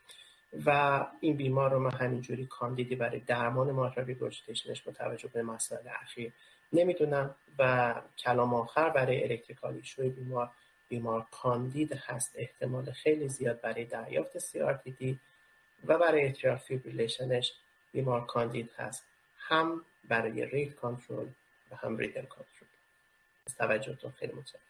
و این بیمار رو ما همینجوری کاندیدی برای درمان ماتریال ریگورژیتیشنش با توجه به مسائل اخیر نمیدونم. و کلام آخر برای الکتریکال ایشوی بیمار، بیمار کاندید هست، احتمال خیلی زیاد برای دریافت سی آر تی دی و برای اتریال فیبریلیشنش بیمار کاندید هست، هم برای ریت کنترل و هم ریدل کنترل. از توجهتون خیلی متشکرم.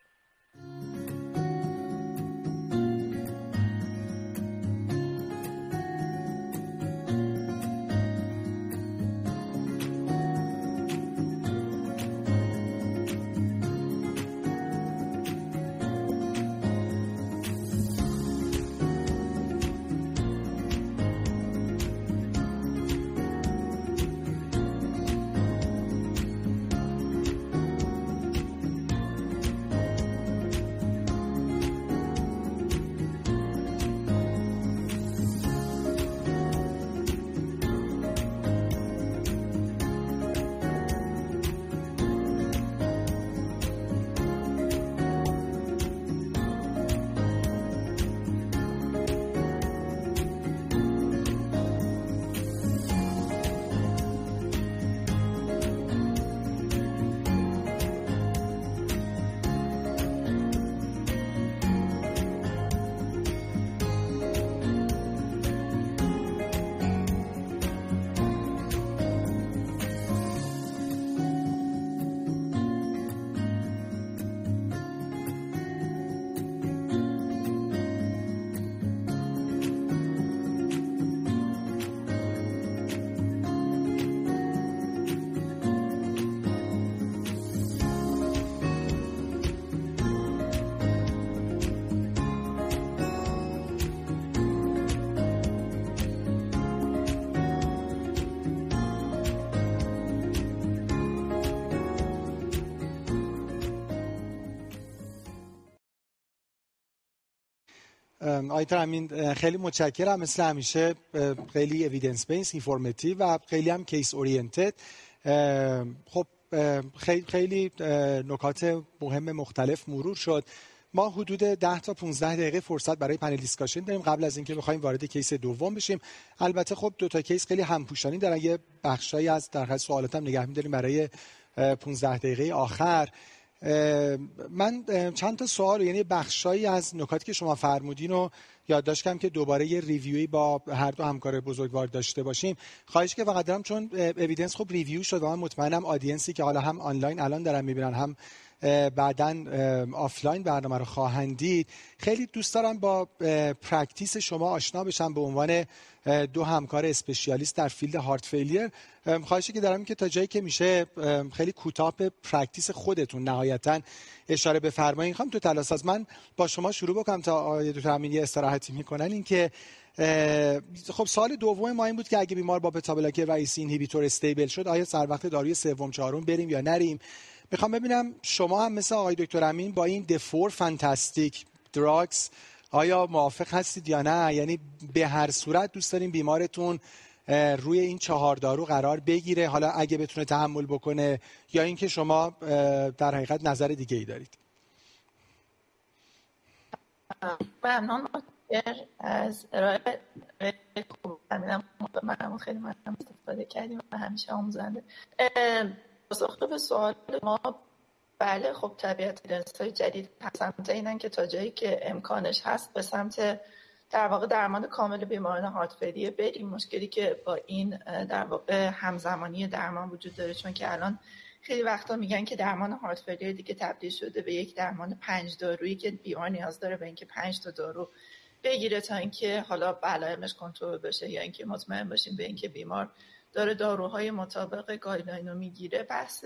آیتر امین خیلی متشکرم، مثل همیشه خیلی اویدنس بیس، اینفورماتیو و خیلی هم کیس اورینتد. خب خیلی نکات مهم مختلف مرور شد. ما حدود ده تا پانزده دقیقه فرصت برای پنل دیسکاشن داریم قبل از اینکه بخوایم وارد کیس دوم بشیم. البته خب دو تا کیس خیلی همپوشانی دارن، یه بخشایی از در حد سوالات هم نگه می‌داریم برای پانزده دقیقه آخر. من چند تا سوال یعنی بخشایی از نکاتی که شما فرمودین رو یادداشت کردم که دوباره یه ریویوی با هر دو همکار بزرگوار داشته باشیم. خواهش که فقط دارم چون اوییدنس خب ریویو شد و من مطمئنم آدینسی که حالا هم آنلاین الان دارن میبینن هم بعداً آفلاین برنامه رو خواهند دید. خیلی دوست دارم با پرکتیس شما آشنا بشم به عنوان دو همکار اسپشیالیست در فیلد هارت فیلیر. خواهشی که دارم این که تا جایی که میشه خیلی کوتاه به پرکتیس خودتون نهایتاً اشاره بفرمایید. میخوام تو تلاساز من با شما شروع بکنم تا آقای دکتر امین استراحتی میکنن. این که خب سال دوم ما این بود که اگه بیمار با بتا بلاکر و ایسی اینهیبیتور استیبل شد آیا سر وقت داروی سوم چهارم بریم یا نریم. میخوام ببینم شما هم مثل آقای دکتر امین با این دفور فانتاستیک دراگز آیا موافق هستید یا نه؟ یعنی به هر صورت دوست داریم بیمارتون روی این چهار دارو قرار بگیره، حالا اگه بتونه تحمل بکنه، یا اینکه شما در حقیقت نظر دیگه ای دارید؟ ممنون از ارائه خوب. همینم مطمئنم خیلی مطمئنم استفاده کردیم و همیشه آموزنده. بساخته به سوال ما، بله خب طبیعت درس‌های جدید سمت اینن که تا جایی که امکانش هست به سمت در واقع درمان کامل بیماران هارت فیلیه بریم. مشکلی که با این در واقع همزمانی درمان وجود داره، چون که الان خیلی وقتا میگن که درمان هارت فیلیه دیگه تبدیل شده به یک درمان پنج دارویی که بیمار نیاز داره به اینکه پنج تا دارو بگیره تا اینکه حالا علائمش کنترل بشه یا اینکه مطمئن باشیم به اینکه بیمار داره داروهای مطابق گایدلاین رو میگیره. بحث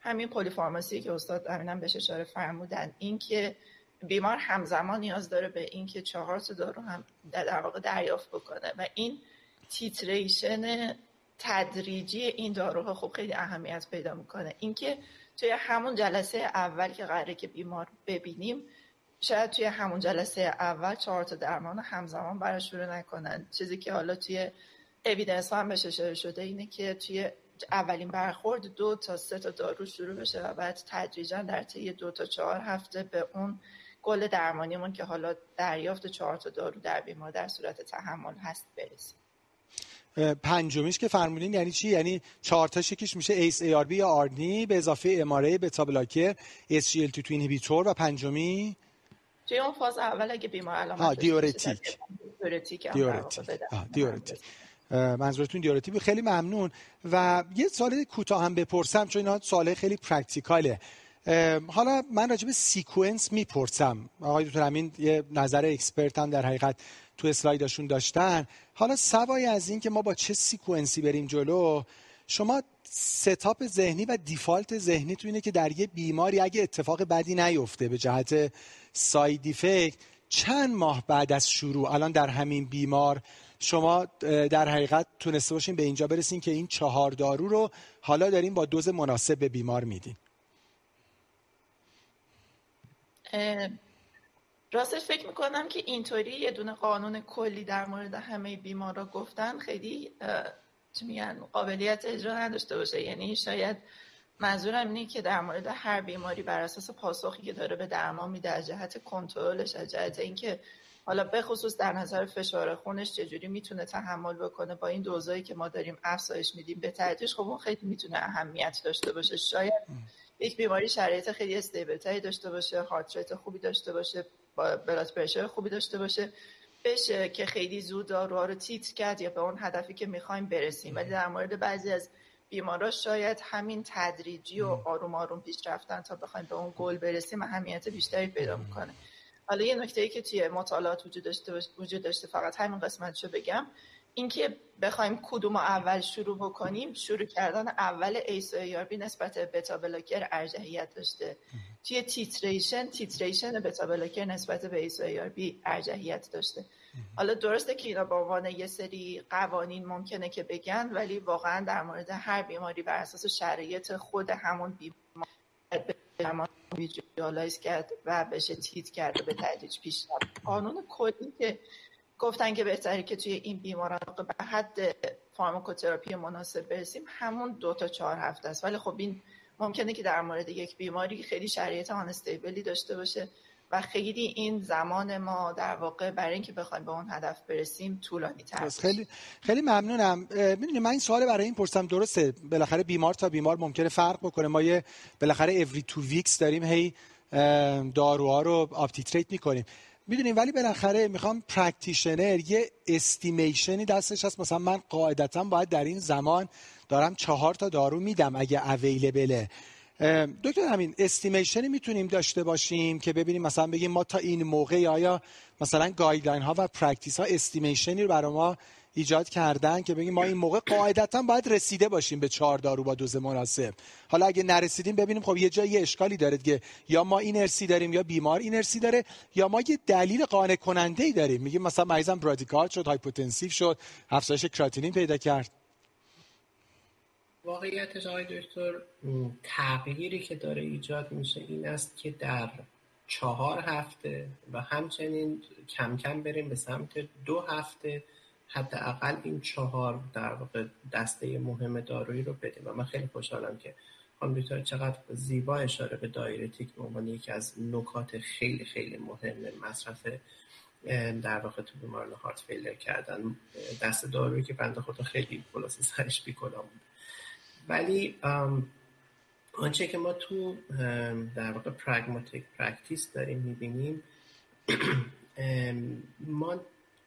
همین پلیفارماسی که استاد امینم بهش اشاره فرمودن، این که بیمار همزمان نیاز داره به این که چهار تا دارو هم در واقع دریافت بکنه و این تیتریشن تدریجی این داروها خب خیلی اهمیت پیدا میکنه. اینکه توی همون جلسه اول که قراره که بیمار ببینیم، شاید توی همون جلسه اول چهار تا درمان همزمان براش شروع نکنن. چیزی که حالا توی اویدنس ها هم بهش اشاره شده اینه که توی اولین برخورد دو تا سه تا دارو شروع بشه و بعد تدریجا در طی دو تا چهار هفته به اون گل درمانیمون که حالا دریافت چهار تا دارو در بیمار در صورت تحمل هست برسیم. پنجمیش که فرمودین یعنی چی؟ یعنی چهار تاش یکیش میشه ایس ای آر بی یا آرنی به اضافه ام آر ای، بتا بلاکر، اس جی ال تی تو اینهیبیتور و پنجمی توی اون فاز اول اگه بیمار علامت دیورتیک دیورتیک دیورتیک منظورتون دیورتیک. خیلی ممنون. و یه سوال کوتاه هم بپرسم چون اینا سوال خیلی پرکتیکاله. حالا من راجع به سیکونس میپرسم. آقای دکتر امین یه نظر اکسپرت هم در حقیقت تو اسلایدشون داشتن. حالا سوای از این که ما با چه سیکونسی بریم جلو، شما ستاپ ذهنی و دیفالت ذهنی تو اینه که در یه بیماری اگه اتفاق بدی نیفته به جهت ساید افکت، چند ماه بعد از شروع الان در همین بیمار شما در حقیقت تونسته باشین به اینجا برسین که این چهار دارو رو حالا داریم با دوز مناسب به بیمار میدین؟ راستش فکر میکنم که اینطوری یه دونه قانون کلی در مورد همه بیمار را گفتن خیلی میگن قابلیت اجرا نداشته باشه. یعنی شاید منظورم اینه که در مورد هر بیماری بر اساس پاسخی که داره به درمان میده، از جهت کنترلش، از جهت اینکه حالا به خصوص در نظر فشار خونش چجوری میتونه تحمل بکنه، با این دوزایی که ما داریم افزایش میدیم به تدریج، خب اون خیلی میتونه اهمیت داشته باشه. شاید یک بیماری شرایط خیلی استیبل‌تری داشته باشه، هارت ریت خوبی داشته باشه، بلاد پرشر خوبی داشته باشه، بشه که خیلی زود داروها رو تیتر کرد یا به اون هدفی که میخوایم برسیم. ولی در مورد بعضی از بیمارا شاید همین تدریجی و آروم آروم پیش رفتن تا بخوایم به اون گل برسیم اهمیت بیشتری پیدا میکنه. حالا یه نکته‌ای که توی مطالعات وجود داشته وجود داشته فقط همین قسمتشو بگم، اینکه بخوایم کدومو اول شروع بکنیم، شروع کردن اول ایس و ای آر بی نسبت به بتا بلاکر ارجحیت داشته. توی تیتریشن تیتریشن بتا بلاکر نسبت به ایس و ای آر بی ارجحیت داشته. حالا درسته که اینا با عنوان یه سری قوانین ممکنه که بگن، ولی واقعا در مورد هر بیماری بر اساس شرایط خود همون بیمار درمان ویژوالایز کرد و بشه تیت کرد و به تدریج پیش رفت. قانون کلی که گفتن که بهتره که توی این بیماران به حد فارماکوتراپی مناسب برسیم همون دو تا چهار هفته است. ولی خب این ممکنه که در مورد یک بیماری خیلی شرایط آن استیبلی داشته باشه و خیلی این زمان ما در واقع برای اینکه بخوایم به اون هدف برسیم طولانی تر. خیلی خیلی ممنونم. میدونی من این سوال برای این پرسم، درسته بالاخره بیمار تا بیمار ممکنه فرق بکنه، ما یه بالاخره every two weeks داریم هی داروها رو آپتیتریت میکنیم میدونیم، ولی بالاخره میخوام پرکتیشنر یه استیمیشنی دستش هست، مثلا من قاعدتا باید در این زمان دارم چهار تا دارو میدم اگه اویلیبله. دکتر امین، استیمیشنی میتونیم داشته باشیم که ببینیم مثلا بگیم ما تا این موقع آیا مثلا گایدلاین ها و پرکتیس ها استیمیشنی رو برای ما ایجاد کردن که بگیم ما این موقع قاعدتا باید رسیده باشیم به چهار دارو با دوز مناسب. حالا اگه نرسیدیم ببینیم خب یه جایی اشکالی داره که یا ما اینرسی داریم یا بیمار اینرسی داره یا ما یه دلیل قانع کننده ای داریم، میگیم مثلا مریضم برادیکارد شد، هایپوتنسیو شد، افزایش کراتینین پیدا کرد. واقعیتش آقای دکتر تغییری که داره ایجاد میشه این است که در چهار هفته و همچنین کم کم بریم به سمت دو هفته حداقل این چهار در واقع دسته مهم دارویی رو بدیم و من خیلی خوشحالم که خانم دکتر چقدر زیبا اشاره به دایرتیک به عنوان یکی از نکات خیلی خیلی مهم مصرف در واقع تو بیماران هارت فیلر کردن، دسته دارویی که بنده خدا خیلی خلاصه سرش بیکلام بود. ولی آنچه که ما تو در واقع پرگماتیک پرکتیس داریم میبینیم، ما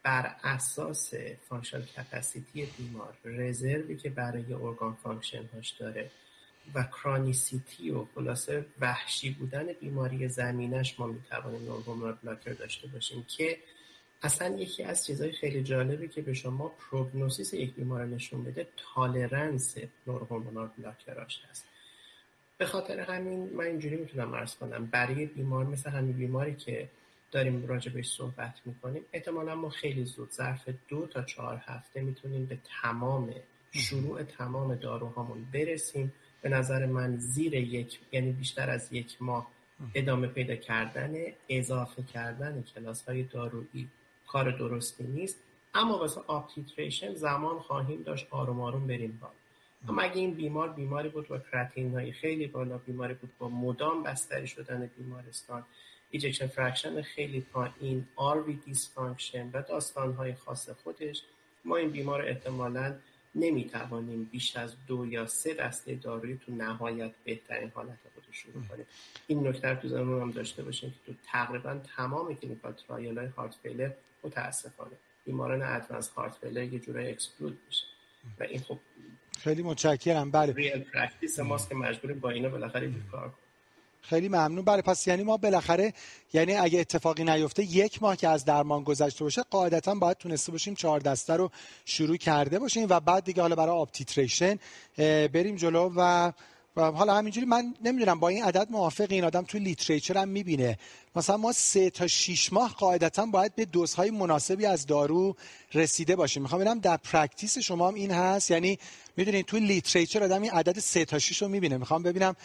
بر اساس فانکشنال کپاسیتی بیمار، رزروی که برای ارگان فانکشن هاش داره و کرانیسیتی و خلاصه وحشی بودن بیماری زمینش، ما میتوانیم نون بلاکر داشته باشیم که اصلا یکی از چیزهای خیلی جالبی که به شما پروگنوزیس یک بیمار نشون بده تالرنس نورهورمونال بلاکراش هست. به خاطر همین من اینجوری میتونم عرض کنم برای بیمار مثل همین بیماری که داریم راجع بهش صحبت میکنیم احتمالا ما خیلی زود ظرف دو تا چهار هفته میتونیم به تمام شروع تمام داروهامون برسیم. به نظر من زیر یک یعنی بیشتر از یک ماه ادامه پیدا کردن اضافه کردن کلاس‌های دارویی کار درستی نیست، اما واسه آپتیتریشن زمان خواهیم داشت، آروم آروم بریم بالا. اما اگه این بیمار بیماری بود با کراتین‌های خیلی بالا، بیماری بود با مدام بستری شدن بیمارستان، ایجکشن فرکشن خیلی پایین، آر وی دیسفانکشن و داستان‌های خاص خودش، ما این بیمار احتمالاً نمیتوانیم بیش از دو یا سه دسته دارویی تو نهایت بهترین حالت خودش شروع کنیم. این نکته رو تو ذهنمون هم داشته باشیم که تو تقریباً تمام کلینیکال ترایل‌های هارت فیلر متاسفانه بیماران ادوانس هارت فیلر یه جوری اکسپلود میشه و این خب خیلی متشکرم. بله، ریل پرکتیس ماست که مجبوریم با اینا بالاخره یه کار کنیم. خیلی ممنون. بله، پس یعنی ما بالاخره یعنی اگه اتفاقی نیفته یک ماه که از درمان گذشته باشه قاعدتا باید تونسته باشیم چهار دسته رو شروع کرده باشیم و بعد دیگه حالا برای آپتیتریشن بریم جلو و و حالا همینجوری من نمیدونم با این عدد موافق این آدم توی لیتریچر هم میبینه مثلا ما سه تا شش ماه قاعدتا باید به دوزهای مناسبی از دارو رسیده باشیم. میخوام ببینم در پرکتیس شما هم این هست، یعنی میدونین توی لیتریچر آدم این عدد سه تا شش رو میبینه. میخوام ببینم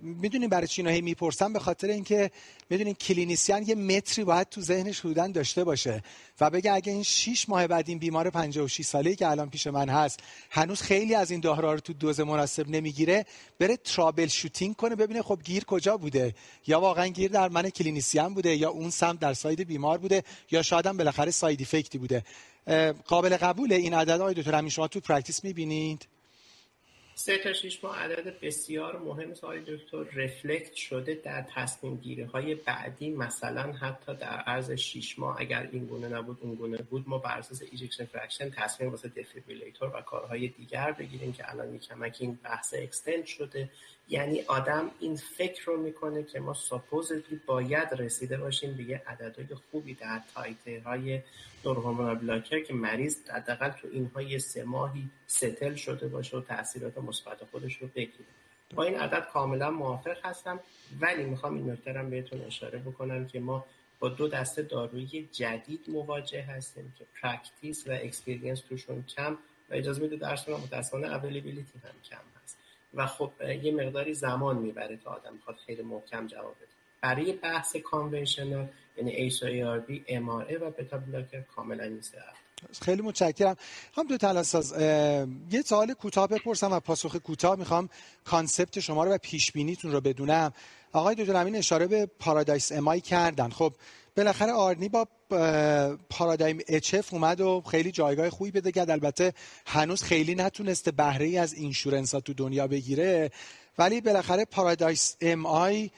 میدونین برای چی اینو میپرسم؟ به خاطر اینکه میدونین کلینیسیان یه متری باید تو ذهنش حدودن داشته باشه و بگه اگه این شش ماه بعد این بیمار پنجاه و شش ساله‌ای که الان پیش من هست هنوز خیلی از این دارو رو تو دوز مناسب نمیگیره، بره ترابل شوتینگ کنه ببینه خب گیر کجا بوده، یا واقعا گیر در من کلینیسیان بوده یا اون سمت در ساید بیمار بوده یا شاید هم بالاخره ساید افکتی بوده. قابل قبوله این عددهای دکتر امین شما تو پرکتیس می‌بینید؟ سه تا شش ماه عدد بسیار مهم سال دکتر رفلکت شده در تصمیم گیری های بعدی، مثلا حتی در عرض شش ماه اگر این گونه نبود اون گونه بود ما بر اساس ایجکشن فرکشن تصمیم واسه دفیبریلیتور و کارهای دیگر بگیریم که الان یکمک این بحث اکستند شده. یعنی آدم این فکر رو میکنه که ما ساپوزیتلی باید رسیده باشیم به یه عددهای خوبی در تایترهای نورهورمونال بلاکر که مریض حداقل تو اینها یه سه ماهی ستل شده باشه و تاثیرات مثبت خودش رو بگیره. با این عدد کاملا موافق هستم، ولی میخوام این نکته رو بهتون اشاره بکنم که ما با دو دسته دارویی جدید مواجه هستیم که پرکتیس و اکسپریانس توشون کم و اجازه میده درشون متأسفانه اویلیبیلیتی هم کم هست و خب یه مقداری زمان میبره تا آدم بخواد خیلی محکم جواب بده. برای بحث کانونشنال یعنی ایس و ای آر بی، ام آر ای و بتا بلاکر کاملا نیست. خیلی متشکرم. هم دو تلاساز یه سوال کوتاه بپرسم و پاسخ کوتاه میخوام کانسپت شما رو و پیش بینیتون رو بدونم. آقای دکتر امین اشاره به پارادایس ام آی کردن. خب بالاخره آرنی با پارادایم اچ اف اومد و خیلی جایگاه خوبی پیدا کرد، البته هنوز خیلی نتونسته بهره ای از اینشورنس ها تو دنیا بگیره، ولی بالاخره پارادایس ام آی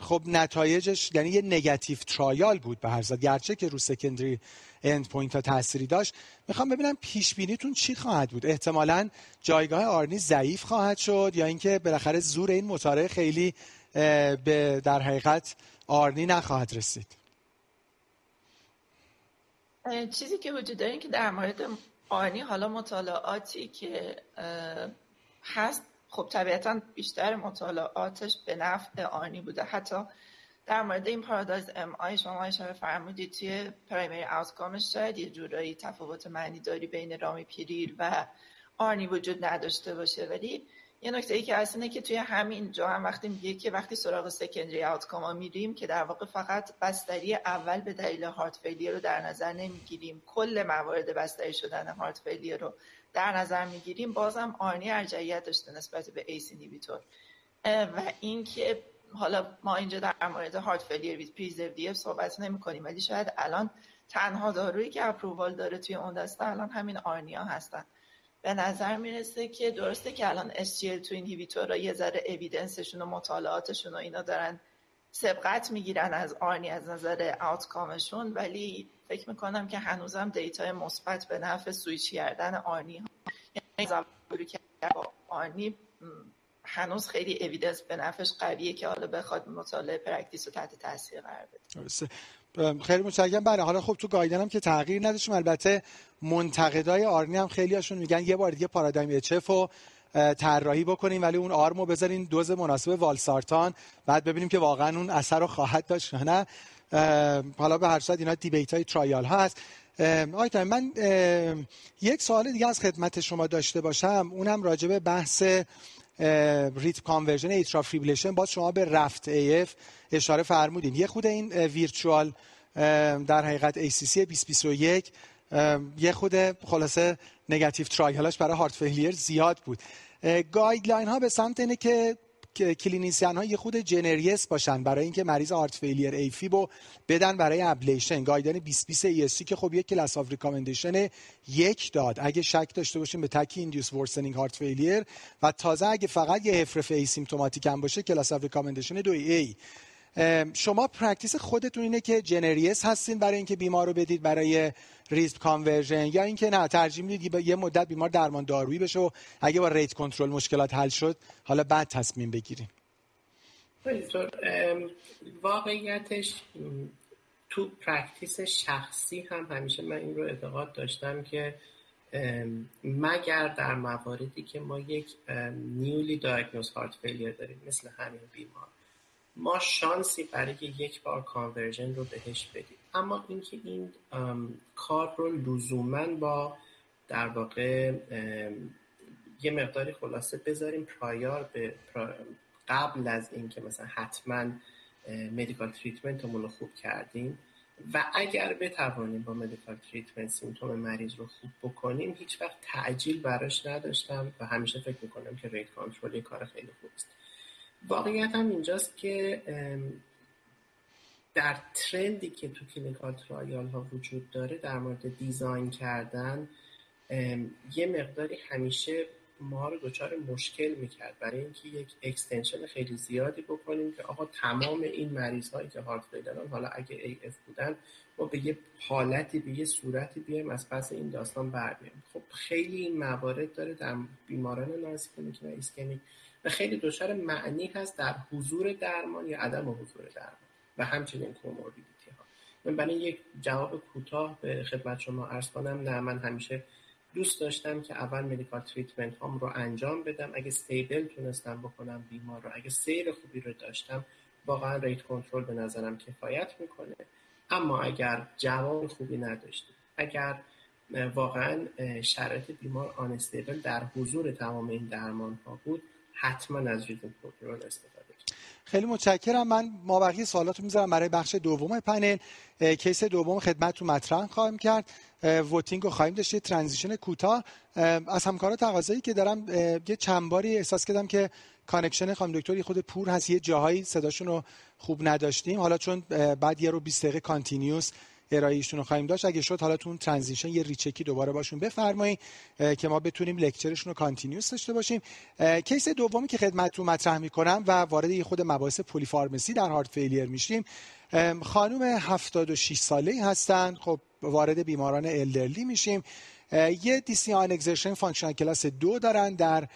خب نتایجش یعنی یه نگاتیو ترایال بود به هر صورت، گرچه که رو سکندری اند پوینت ها تأثیری داشت. میخوام ببینم پیش بینیتون چی خواهد بود؟ احتمالاً جایگاه آرنی ضعیف خواهد شد یا اینکه بالاخره زور این مطالعه خیلی به در حقیقت آرنی نخواهد رسید. چیزی که وجود داره این که در مورد آرنی حالا مطالعاتی که هست خب طبیعتاً بیشتر مطالعاتش به نفع آرنی بوده. حتی در مورد این پارادایز ام آی شما اشاره فرمودید توی پرایمری آوتکامش شاید یه جورایی تفاوت معنی داری بین رامی پیریل و آرنی وجود نداشته باشه، ولی یه نکته ای که اصلا که توی همین جا هم وقتی میگه که وقتی سراغ سکندری آوتکام ها میریم که در واقع فقط بستری اول به دلیل هارت فیلیر رو در نظر نمیگیریم، کل موارد بستری شدن هارت فیلیر رو در نظر میگیریم، بازم آرنی ارجحیت داشته نسبت به ایس اینیبیتور. و اینکه حالا ما اینجا در مورد هارت فیلیر ویت پریزرو اف صحبت نمی کنیم، ولی شاید الان تنها دارویی که اپرووال داره توی اون دسته الان همین آرنیا هستن. به نظر میرسه که درسته که الان اس جی ال تو اینهیبیتور را یه ذره اویدنسشون و مطالعاتشون و اینا دارن سبقت میگیرن از آرنی از نظر آوتکامشون، ولی فکر میکنم که هنوزم دیتای مثبت به نفع سویچ کردن آرنی ها یعنی زبوری که با آرنی هنوز خیلی اویدنس به نفعش قویه که حالا بخواد مطالعه پرکتیس رو تحت تاثیر قرار بده. خیلی متشکرم. بله حالا خب تو گایدن هم که تغییر نداشتم، البته منتقدای آرنی هم خیلی هاشون میگن یه بار دیگه پارادایم اچ اف رو طراحی بکنیم ولی اون آرمو بذارین دوز مناسب والسارتان، بعد ببینیم که واقعا اون اثر رو خواهد داشت نه. حالا به هر صورت اینا دیبیتای ترایال ها هست. آیتم من یک سوال دیگه از خدمت شما داشته باشم، اونم راجع به بحث ریت کانورژن ایترال فیبریلیشن. باز شما به رفت ایف اشاره فرمودین. یه خود این ویرچوال در حقیقت ای سی سی بیست بیست و یک یه خود خلاصه نگاتیو ترایالش برای هارت فیلیر زیاد بود. گایدلاین ها به سمت اینه که کلینیسیان ها یه خود جنریس باشن برای اینکه مریض هارت فیلیر ایفیبو بدن برای ابلیشن. گایدلاین بیست بیست ای اس سی که خب یک کلاس اف ریکامندیشن یک داد اگه شک داشته باشیم به تکی ایندیوس ورسنینگ هارت فیلیر، و تازه اگه فقط یه هفرف ایسیمتوماتیک هم باشه کلاس اف ریکامندیشن دو ای. شما پرکتیس خودتون اینه که جنریس هستین برای اینکه بیمار رو بدید برای ریسک کانورژن، یا اینکه نه ترجیح میدید یه مدت بیمار درمان دارویی بشه و اگه با ریت کنترل مشکلات حل شد حالا بعد تصمیم بگیریم؟ واقعیتش تو پرکتیس شخصی هم همیشه من این رو اعتقاد داشتم که مگر در مواردی که ما یک نیولی دایگنوز هارت فیلیر داریم مثل همین بیمار، ما شانسی برای که یک بار کانورژن رو بهش بدیم، اما اینکه این کار رو لزوماً با در واقع یه مقداری خلاصه بذاریم پرایار به پرا... قبل از اینکه مثلا حتما مدیکال تریتمنتمون رو خوب کردیم و اگر بتوانیم با مدیکال تریتمنت سیمتوم مریض رو خوب بکنیم هیچ وقت تعجیل براش نداشتم و همیشه فکر میکنم که ریت کنترل یه کار خیلی خوبیست. واقعیت هم اینجاست که در ترندی که تو کلینیکال ترایال ها وجود داره در مورد دیزاین کردن یه مقداری همیشه ما رو دچار مشکل میکرد برای اینکه یک اکستنشن خیلی زیادی بکنیم که آقا تمام این مریض هایی که هارت فیلرن حالا اگه ای اف بودن ما به یه حالتی به یه صورتی بیایم از پس این داستان برمیاریم. خب خیلی این موارد داره در بیماران نان‌ایسکمیک و ایسکمیک و خیلی دچار معنی هست در حضور درمان یا عدم حضور درمان و همچنین کوموربیدیتی ها. من برای یک جواب کوتاه به خدمت شما عرض کنم، نه من همیشه دوست داشتم که اول مدیکال تریتمنت هام رو انجام بدم، اگه استیبل تونستم بکنم بیمار رو، اگه سیر خوبی رو داشتم واقعا ریت کنترل به نظرم کفایت میکنه، اما اگر جواب خوبی نداشتیم، اگر واقعا شرایط بیمار آن استیبل در حضور تمام این درمان ها بود، حتما از ریت کنترل استفاده کنید. خیلی متشکرم. من مابقی سوالاتو میذارم برای بخش دوم پنل. کیس دوم خدمتتون مطرح خواهم کرد، ووتینگ رو خواهیم داشت، ترانزیشن کوتاه. از همکارا تقاضایی که دارم، یه چند باری احساس کردم که کانکشن خانم دکتری خود پور هست، یه جاهایی صداشون رو خوب نداشتیم، حالا چون بعد یه رو بیست دقیقه کانتینیوس ارائهشون رو خواهیم داشت. اگه شد حالا تون ترانزیشن یه ریچکی دوباره باشون بفرمایید که ما بتونیم لکچرشون رو کانتینیوس داشته باشیم. کیس دومی که خدمتتون مطرح می‌کنم و وارد خود مباحث پلی فارماسی در هارت فیلیر میشیم، خانم هفتاد و شش ساله‌ای هستن. خب وارد بیماران الدرلی میشیم. یه دیسی آنگزشن فانکشنال کلاس دو دارن، در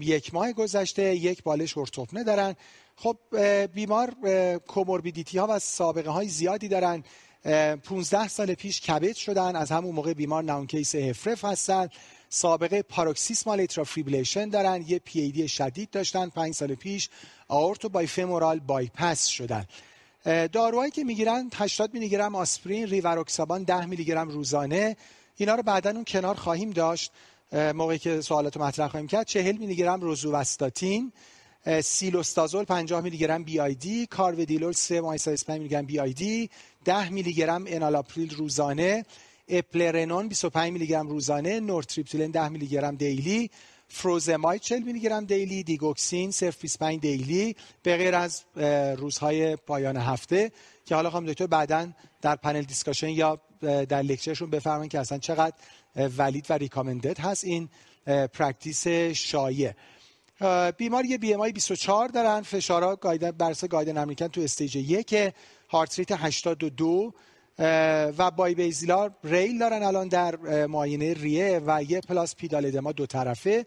یک ماه گذشته یک بالش ارتوپنه دارن. خب بیمار کوموربیدیتی ها و سابقه های زیادی دارن. پانزده سال پیش کبد شدن، از همون موقع بیمار نون کیس هفرف هستن. سابقه پاروکسیسمال ایترال فیبریلیشن دارن، یه پی ای دی شدید داشتن پنج سال پیش، آورتو بای فمورال بایپاس شدن. داروهایی که میگیرن هشتاد میلی گرم آسپرین، ریواروکسابان ده میلی گرم روزانه. اینا رو بعداً اون کنار خواهیم داشت موقعی که سوالات مطرح خواهیم کرد. چهل میلی گرم روزوستاتین، سیلوستازول پنجاه میلی گرم بی آی دی، کارودیلول سه مایسایسپن میلی گرم بی آی دی، ده میلی گرم انالاپریل روزانه، اپلرنون بیست و پنج میلی گرم روزانه، نورتریپتیلن ده میلی گرم دیلی، فروزماید چهل میلی گرم دیلی، دیگوکسین صفر بیست و پنج دیلی، به غیر از روزهای پایان هفته که حالا خانم دکتر بعداً در پنل دیسکشن یا در لکچرشون بفرمایید که اصلا چقدر ولید و ریکامندد هست این پرکتیس شایع. بیمار یه بی ام آی بیست و چهار دارن، فشارها گایدن برسه گایدن امریکن تو استیج یک، هارت ریت هشتاد و دو و بای بیزیلار ریل دارن الان در معاینه ریه و یه پلاس پیدالدما دو طرفه،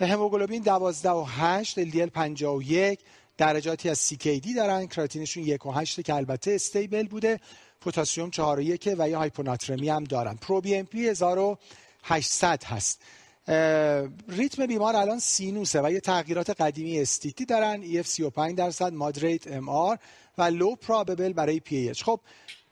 هموگلوبین دوازده و هشت، ال دی ال پنجاه و یک، درجاتی از سی کی دی دارن، کراتینشون یک و هشت که البته استیبل بوده، پتاسیم چهار و یک و یه هایپوناترمی هم دارن. پرو بی ام پی هزار و هشتصد هست. ریتم بیمار الان سینوسه و یه تغییرات قدیمی استیتی دارن، ای اف سی و پنج درصد، مادریت ام آر و لو پراببل برای پی ای اچ. خب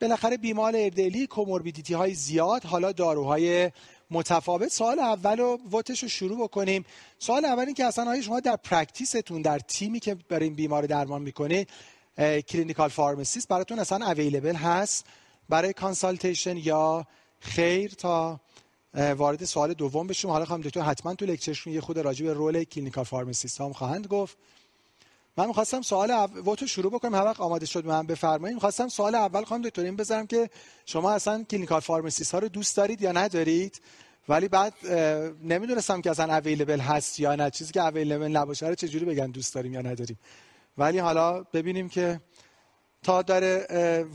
بالاخره بیمار اردلی کوموربیدیتی های زیاد، حالا داروهای متفاوت. سوال اول و ووتش رو شروع بکنیم. سوال اول این که اصلا آیا شما در پرکتیستون در تیمی که برای این بیمار درمان میکنه کلینیکال فارماسیست براتون اصلا اویلیبل هست برای کانسالتیشن یا خیر؟ تا وارد سوال دوم بشیم حالا خانم دکتر حتما تو لکچرشون یه خود راجع به رول کلینیکال فارماسیست هم خواهند گفت. من می‌خواستم سوال اول تو شروع بکنم، هر وقت آماده شد من بفرمایید. می‌خواستم سوال اول خانم دکتر این بذارم که شما اصلا کلینیکال فارماسیست ها رو دوست دارید یا ندارید، ولی بعد نمیدونستم که اصلا اویلیبل هست یا نه. چیزی که اویلیبل نباشه رو چجوری بگن دوست داریم یا نداریم؟ ولی حالا ببینیم که تا داره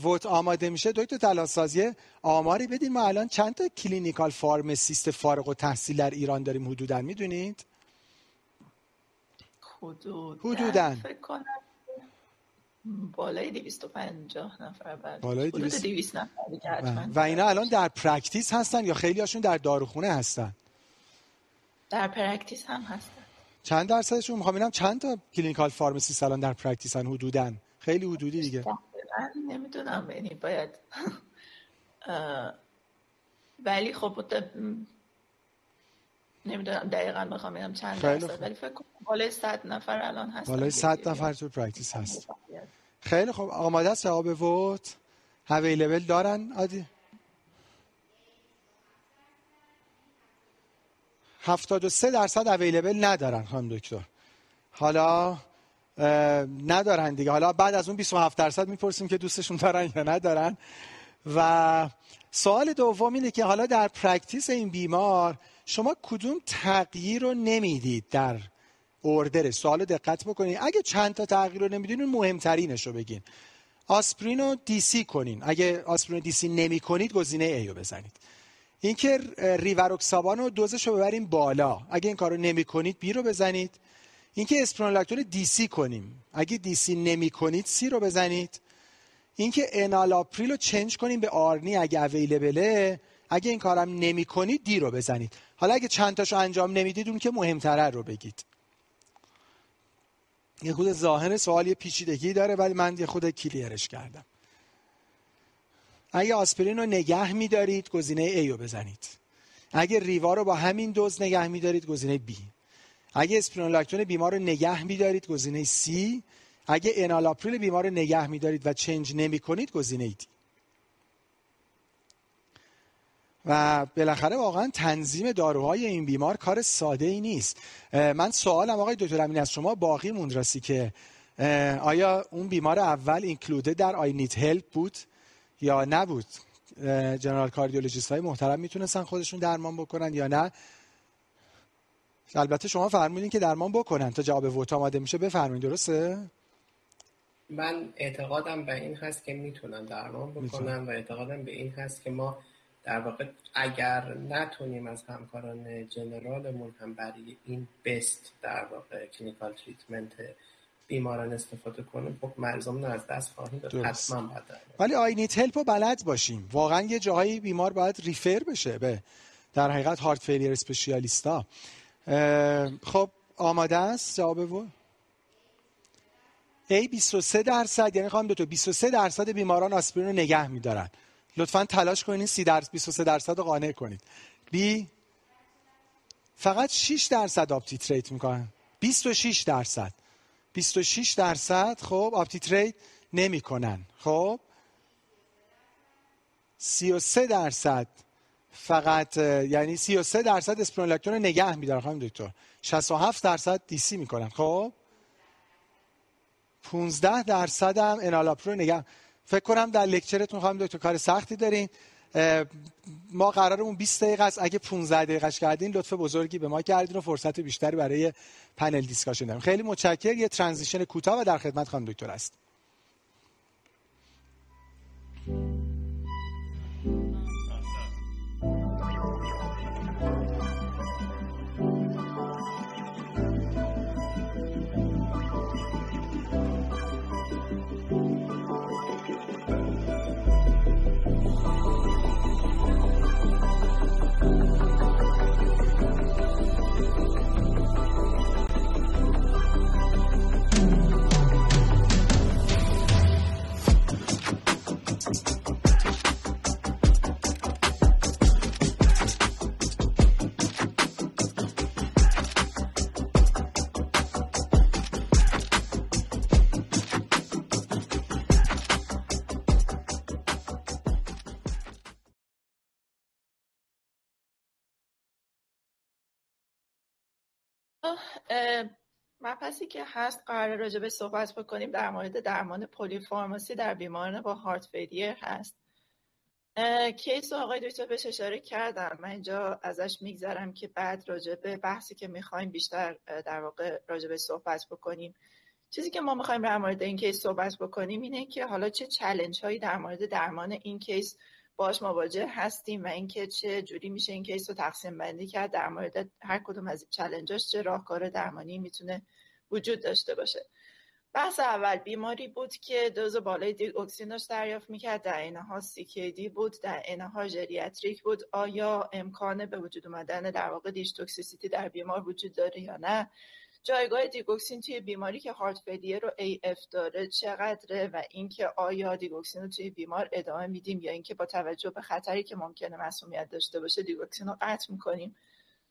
ووت آماده میشه دکتر تلاسازی آماری بدین. ما الان چند تا کلینیکال فارماسیست فارغ التحصیل در ایران داریم حدوداً میدونید؟ حدوداً حدوداً فکر کنم بالای دویست و پنجاه نفر، بعد بالای دویست نفر دیگه حتما. و اینا الان در پرکتیس هستن یا خیلی هاشون در داروخونه هستن؟ در پرکتیس هم هستن. چند درصدشون؟ میخوام ببینم چند تا کلینیکال فارماسیست الان در پرکتیسن حدوداً. خیلی حدودی دیگه. من نمیدونم، یعنی باید ولی خب نمیدونم دقیقاً بخوام بگم چند درصد، ولی فکر کنم بالای صد نفر الان هست. بالای صد نفر تو پرکتیس هست. خیلی خب آماده است جواب ووت. اویلیبل دارن عادی. هفتاد و سه درصد اویلیبل ندارن خانم دکتر. حالا ندارن دیگه. حالا بعد از اون بیست و هفت درصد میپرسیم که دوستشون دارن یا ندارن. و سوال دوم اینه که حالا در پرکتیس این بیمار شما کدوم تغییر رو نمیدید در اوردر؟ سوال رو دقت بکنین. اگه چند تا تغییر رو نمیدین اون مهمترینش رو بگین. آسپرین رو دی سی کنین. اگه آسپرین رو دی سی نمی کنید گزینه ای رو بزنید. اینکه ریواروکسابان رو دوزش رو ببریم بالا، اگه این کارو نمی‌کنید بی رو بزنید. اینکه اسپرونولاکتون دی سی کنیم، اگه دی سی نمی‌کنید سی رو بزنید. اینکه انالاپریل رو چنج کنیم به آرنی اگه اویلیبله، اگه این کارم نمی‌کنید دی رو بزنید. حالا اگه چند تاشو انجام نمیدید اون که مهم‌تره رو بگید. یه خود ظاهر سوالی پیچیدگی داره ولی من یه خود کلیرش کردم. اگه آسپرین رو نگه می‌دارید گزینه ای رو بزنید. اگه ریوا رو با همین دوز نگه می‌دارید گزینه بی. اگه اسپرونولاکتون بیمار رو نگه می‌دارید گزینه سی. اگه انالاپریل بیمار رو نگه می‌دارید و چنج نمی‌کنید گزینه دی. و بالاخره واقعا تنظیم داروهای این بیمار کار ساده‌ای نیست. من سوالم آقای دکتر امین از شما باقی موند راستی که آیا اون بیمار اول اینکلودد در آی نید هلپ بود یا نبود؟ جنرال کاردیولوژیست های محترم میتونستن خودشون درمان بکنن یا نه؟ البته شما فرمودین که درمان بکنن تا جواب ووت آماده میشه. بفرمایید. درسته؟ من اعتقادم به این هست که میتونن درمان بکنن میتونم. و اعتقادم به این هست که ما در واقع اگر نتونیم از همکاران جنرالمون هم برای این بست در واقع کلینیکال تریتمنت بیماران استفاده کنیم، خب مرزمون رو از دست خواهیم داد. حتما باید درمان. ولی آی نیت هلپ رو بلد باشیم. واقعا یه جاهایی بیمار باید ریفر بشه به در حقیقت هارت فیلیر اسپشیالیستا. خب آماده است جواب و ای بیست و سه درصد، یعنی خانم دکتر بیست و سه درصد بیماران آسپرین رو نگه می‌دارن. لطفاً تلاش کنین سی درصد بیست و سه درصد رو قانع کنید. بی فقط شش درصد آپ تیتریت می‌کنن. بیست و شش درصد. بیست و شش درصد خب آپ تیتریت نمی‌کنن. خب سی و سه درصد فقط، یعنی سی و سه درصد اسپرونولاکتون رو نگه می‌دارن خانم دکتر. شصت و هفت درصد دیسی می‌کنن. خب پانزده درصد هم انالاپرو نگم. فکر کنم در لکچرتون خواهم دکتر کار سختی دارین. ما قرارمون بیست دقیقه است. اگه پانزده دقیقه‌اش کردین لطف بزرگی به ما کردین و فرصت بیشتری برای پنل دیسکاشن داریم. خیلی متشکرم. یه ترانزیشن کوتاه و در خدمت خانم دکتر است. مبحثی که هست قرار راجبه صحبت بکنیم در مورد درمان پولیفارماسی در بیماران با هارت فیلیر هست. کیس آقای دکتر بهش اشاره کردم، من اینجا ازش میگذرم که بعد راجبه بحثی که میخوایم بیشتر در واقع راجبه صحبت بکنیم. چیزی که ما میخوایم در مورد این کیس صحبت بکنیم اینه که حالا چه چالش هایی در مورد درمان این کیس باش مواجه هستیم و اینکه چه جوری میشه این کیس رو تقسیم بندی کرد در مورد هر کدوم از این چالنجاش، چه راهکار درمانی میتونه وجود داشته باشه. بحث اول بیماری بود که دوز بالای دی اکسین داشت دریافت میکرد، در اینها سی کی دی بود، در اینها ژریاتریک بود. آیا امکان به وجود اومدن در واقع دیش توکسیسیتی در بیمار وجود داره یا نه؟ جایگاه دیگوکسین توی بیماری که هارت فیلیر رو ای اف داره چقدره و اینکه آیا دیگوکسین رو توی بیمار ادامه میدیم یا اینکه با توجه به خطری که ممکنه مسمومیت داشته باشه دیگوکسین رو قطع میکنیم.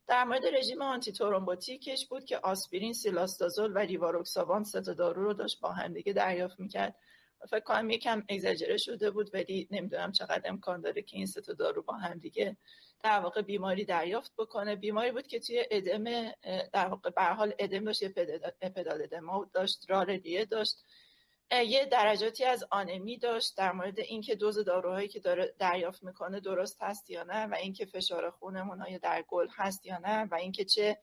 در مورد رژیم آنتی ترومبوتیکش بود که آسپرین، سیلاستازول و ریواروکسابان سه تا دارو رو داشت با هم دیگه دریافت میکرد. فکر کنم یکم اگزاجره شده بود ولی نمیدونم چقدر امکان داره که این سه تا دارو با هم دیگه در واقع بیماری دریافت بکنه. بیماری بود که توی ادم در واقع به هر حال ادم داشت، اپدال ادما داشت، راردیه داشت، یه درجاتی از آنمی داشت. در مورد اینکه دوز داروهایی که داره دریافت میکنه درست هست یا نه و اینکه فشار خونمون های در گل هست یا نه و اینکه چه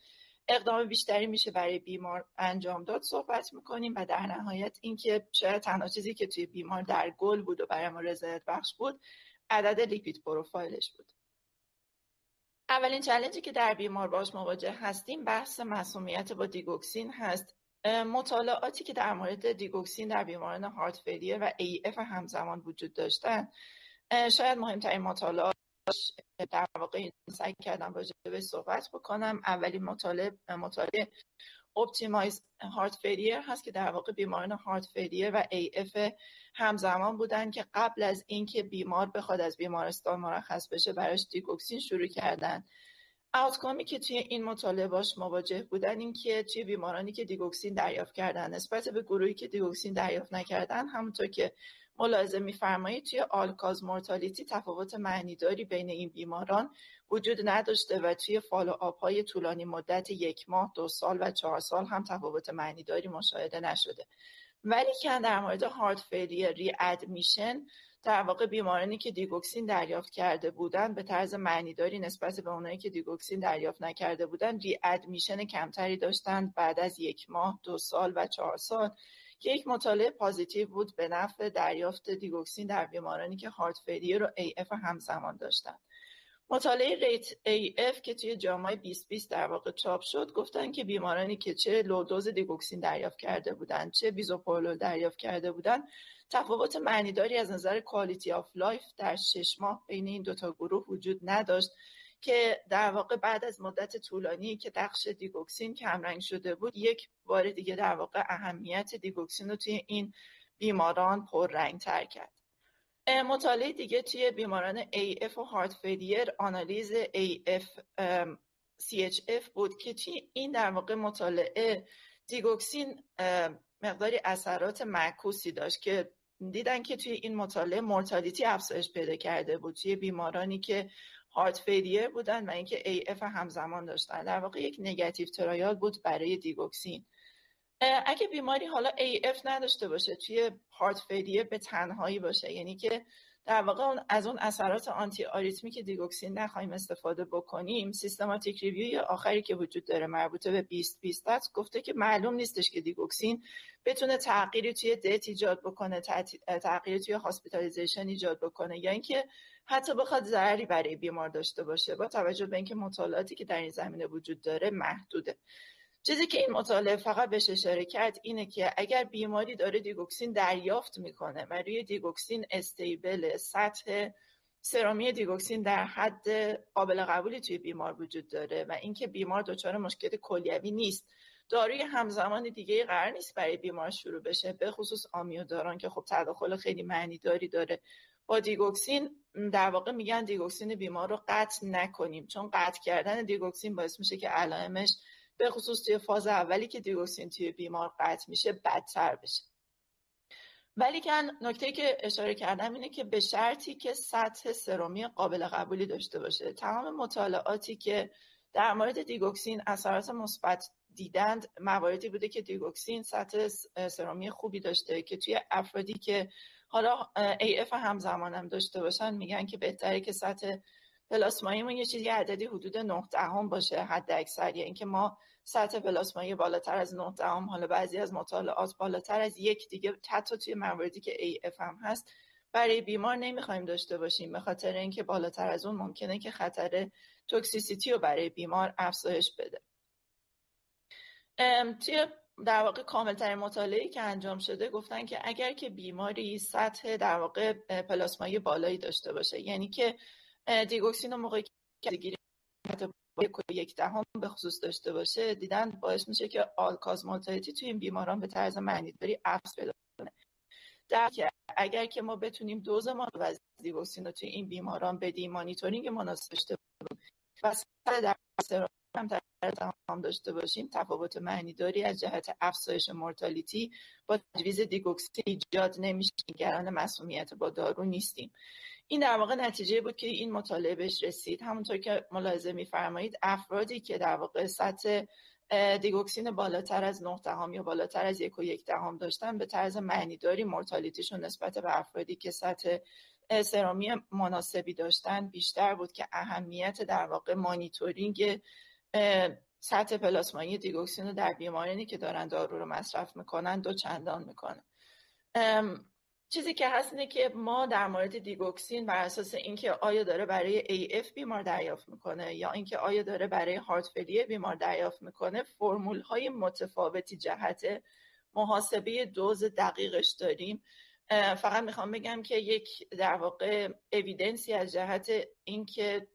اقدام بیشتری میشه برای بیمار انجام داد صحبت میکنیم و در نهایت اینکه شاید تنها چیزی که توی بیمار در گل بود و برای ما رضایت بخش بود عدد لیپید پروفایلش بود. اولین چالنجی که در بیمار باش مواجه هستیم بحث مسمومیت با دیگوکسین هست. مطالعاتی که در مورد دیگوکسین در بیماران هارت فیلیر و ای اف همزمان وجود داشتن، شاید مهمترین مطالعات در واقع سعی کردم راجع به صحبت بکنم. اولین مطالعه مطالعه اپتیمایز هارت فیلیر هست که در واقع بیماران هارت فیلیر و ای اف همزمان بودن که قبل از اینکه بیمار بخواد از بیمارستان مرخص بشه براش دیگوکسین شروع کردن. آوتکامی که توی این مطالعه باش مواجه بودن این که توی بیمارانی که دیگوکسین دریافت کردن نسبت به گروهی که دیگوکسین دریافت نکردن، همونطور که ملاحظه می‌فرمایید توی آلکاز مورتالیتی تفاوت معنیداری بین این بیماران وجود نداشته و توی فالوآپ‌های طولانی مدت یک ماه، دو سال و چهار سال هم تفاوت معنیداری مشاهده نشده. ولی که در مورد هارت فیلیر ری ادمیشن در واقع بیمارانی که دیگوکسین دریافت کرده بودن به طرز معنیداری نسبت به اونایی که دیگوکسین دریافت نکرده بودن ری ادمیشن کمتری داشتند بعد از یک ماه، دو سال و چهار سال که یک مطالعه پوزیتیو بود به نفع دریافت دیگوکسین در بیمارانی که هارت فیلیر و ای اف همزمان داشتند. مطالعه ریت ای اف که توی جامعه بیست بیست در واقع چاپ شد گفتن که بیمارانی که چه لودوز دیگوکسین دریافت کرده بودن چه بیزوپرولول دریافت کرده بودن تفاوت معنیداری از نظر کوالیتی آف لایف در شش ماه بین این دوتا گروه وجود نداشت که در واقع بعد از مدت طولانی که دخش دیگوکسین کمرنگ شده بود یک بار دیگه در واقع اهمیت دیگوکسین رو توی این بیماران پررنگ تر کرد. مطالعه دیگه توی بیماران ای اف و هارت فیلیر آنالیز ای اف سی اچ اف بود که توی این در واقع مطالعه دیگوکسین مقداری اثرات معکوسی داشت که دیدن که توی این مطالعه مورتالیتی افزایش پیدا کرده بود توی بیمارانی که هارت فیلیر بودن و اینکه ای اف همزمان داشتن. در واقع یک نگاتیو ترایال بود برای دیگوکسین. اگه بیماری حالا ای اف نداشته باشه توی هارت فیلیر به تنهایی باشه، یعنی که در واقع از اون اثرات آنتی آریتمی که دیگوکسین نخواهیم استفاده بکنیم، سیستماتیک ریویو آخری که وجود داره مربوطه به بیست بیست گفته که معلوم نیستش که دیگوکسین بتونه تغییری توی دت ایجاد بکنه، تغییری توی هاسپیتالیزیشن ایجاد بکنه، یا اینکه حتی بخواد ضرری برای بیمار داشته باشه، با توجه به اینکه مطالعاتی که در این زمینه وجود داره محدوده. چیزی که این مطالعه فقط بهش اشاره کرد اینه که اگر بیماری داره دیگوکسین دریافت میکنه و روی دیگوکسین استیبل، سطح سرامی دیگوکسین در حد قابل قبولی توی بیمار وجود داره و اینکه بیمار دچار مشکل کلیوی نیست، داروی همزمان دیگه قرار نیست برای بیمار شروع بشه، به خصوص آمیوداران که خب تداخل خیلی معنیداری داره با دیگوکسین. در واقع میگن دیگوکسین بیمار رو قطع نکنیم، چون قطع کردن دیگوکسین باعث میشه که علائمش به خصوص توی فاز اولی که دیگوکسین توی بیمار قطع میشه بدتر بشه. ولی که نکته‌ای که اشاره کردم اینه که به شرطی که سطح سرمی قابل قبولی داشته باشه. تمام مطالعاتی که در مورد دیگوکسین اثرات مثبت دیدند مواردی بوده که دیگوکسین سطح سرمی خوبی داشته که توی افرادی که حالا ای اف همزمان هم داشته باشن میگن که بهتره که سطح پلاسماییمون یه چیزی عددی حدود نه دهم باشه حد اکثر، یا اینکه ما سطح پلاسمایی بالاتر از نه دهم، حالا بعضی از مطالعات بالاتر از یک دیگه حتی توی مواردی که ای اف هم هست برای بیمار نمیخوایم داشته باشیم، به خاطر اینکه بالاتر از اون ممکنه که خطر توکسیسیتی رو برای بیمار افزایش بده. توی در واقع کامل‌ترین مطالعه‌ای که انجام شده گفتن که اگر که بیماری سطح در واقع پلاسمایی بالایی داشته باشه، یعنی که دیگوکسین رو موقعی که گیری یک دهم به خصوص داشته باشه، دیدن باعث میشه که آلکاز مورتالیتی توی این بیماران به طرز معنیداری افزایش پیدا کنه. در که اگر که ما بتونیم دوز مناسب دیگوکسین رو توی این بیماران بدیم، مانیتورینگ مناسب داشته باشیم و سطح در سرم هم تمام داشته باشیم، تفاوت معنیداری از جهت افزایش مورتالیتی با تجویز دیگوکسین ایجاد نمیشه، نگران مسمومیت با دارو نیستیم. این در واقع نتیجه بود که این مطالعه بهش رسید. همونطور که ملاحظه می‌فرمایید افرادی که در واقع سطح دیگوکسین بالاتر از نه دهم یا بالاتر از یک و یک دهم داشتن به طرز معنیداری مورتالیتیشون نسبت به افرادی که سطح سرامی مناسبی داشتن بیشتر بود که اهمیت در واقع مانیتورینگ سطح پلاسمایی دیگوکسین رو در بیمارانی که دارن دارو رو مصرف میکنن دو چندان میکنه. چیزی که هست اینه که ما در مورد دیگوکسین بر اساس اینکه آیا داره برای ای اف بیمار دریافت میکنه یا اینکه آیا داره برای هارت فیلیر بیمار دریافت میکنه فرمول های متفاوتی جهت محاسبه دوز دقیقش داریم. فقط میخوام بگم که یک در واقع اویدنسی از جهت اینکه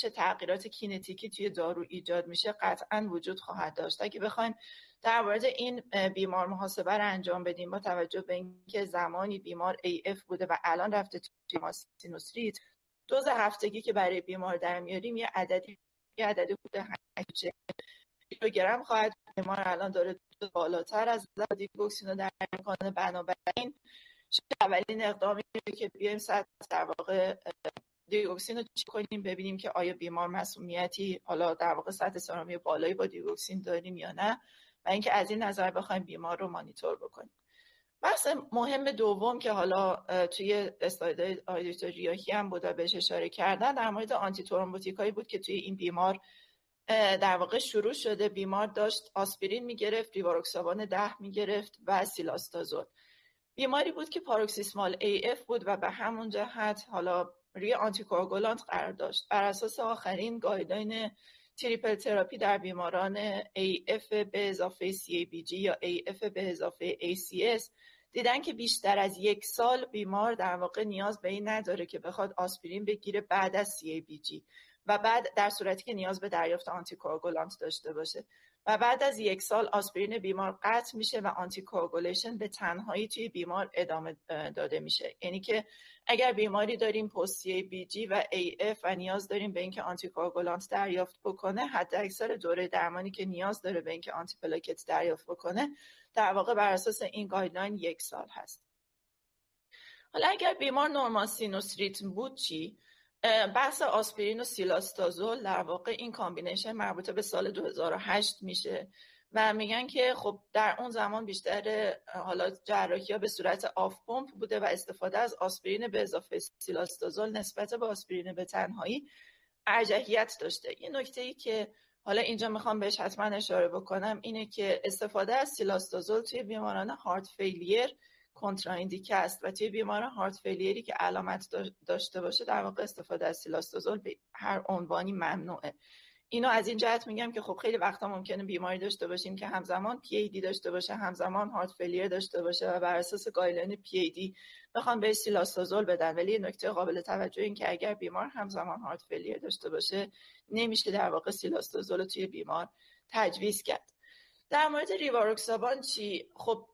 چه تغییرات کینتیکی توی دارو ایجاد میشه قطعاً وجود خواهد داشت. اگه بخوایم در مورد این بیمار محاسبه رو انجام بدیم با توجه به اینکه زمانی بیمار ای اف بوده و الان رفته توی ماسینوسریت، دوز هفتگی که برای بیمار در میاریم یه عددی یه عددی بوده هشت کیلوگرم خواهد بیمار الان داره بالاتر از دیگوکسین رو در میکنه، بنابراین اولین اقدامی که بیایم سطح در واقع دیگوکسین رو چک کنیم ببینیم که آیا بیمار مسمومیتی حالا در واقع سطح سرامی بالایی با دیگوکسین داریم یا نه و اینکه از این نظر بخوایم بیمار رو مانیتور بکنیم. بحث مهم دوم که حالا توی استایدهای آیدیتوریاکی هم بود و بهش اشاره کردن در مورد آنتی ترومبوتیکایی بود که توی این بیمار در واقع شروع شده. بیمار داشت آسپرین میگرفت، ریواروکسابان ده میگرفت و سیلاستازول. بیماری بود که پاروکسیسمال ای اف بود و به همون جهت حالا روی آنتیکوآگولانت قرار داشت. بر اساس آخرین گایدلاین تریپل تراپی در بیماران ای اف به اضافه سی ای بی جی یا ای اف به اضافه ای سی اس دیدن که بیشتر از یک سال بیمار در واقع نیاز به این نداره که بخواد آسپرین بگیره بعد از سی ای بی جی و بعد در صورتی که نیاز به دریافت آنتیکوآگولانت داشته باشه و بعد از یک سال آسپرین بیمار قطع میشه و آنتیکوآگولیشن به تنهایی توی بیمار ادامه داده میشه. یعنی که اگر بیماری داریم پست سی ای بی جی و ای اف و نیاز داریم به اینکه آنتیکوآگولانت دریافت بکنه، حد اکثر دوره درمانی که نیاز داره به اینکه آنتی پلاکت دریافت بکنه در واقع بر اساس این گایدلاین یک سال هست. حالا اگر بیمار نورمال سینوس ریتم بود چی؟ بحث آسپرین و سیلاستازول در واقع این کامبینیشن مربوطه به سال دو هزار و هشت میشه و میگن که خب در اون زمان بیشتر حالا جراحی‌ها به صورت آف پمپ بوده و استفاده از آسپرین به اضافه سیلاستازول نسبت به آسپرین به تنهایی ارجحیت داشته. یه نکته‌ای که حالا اینجا میخوام بهش حتما اشاره بکنم اینه که استفاده از سیلاستازول توی بیماران هارت فیلیر کنتراندیکه است و توی بیماران هارت فیلیری که علامت داشته باشه در واقع استفاده از سیلاستازول به هر عنوانی ممنوعه. اینو از این جهت میگم که خب خیلی وقتا ممکنه بیماری داشته باشیم که همزمان پی ای دی داشته باشه، همزمان هارت فیلیر داشته باشه و بر اساس گایدلاین پی ای دی بخوام بهش سیلاستازول بدن، ولی نکته قابل توجه این که اگر بیمار همزمان هارت فیلیر داشته باشه نمیشه در واقع سیلاستازول توی بیمار تجویز کرد. در مورد ریواروکسابان چی؟ خب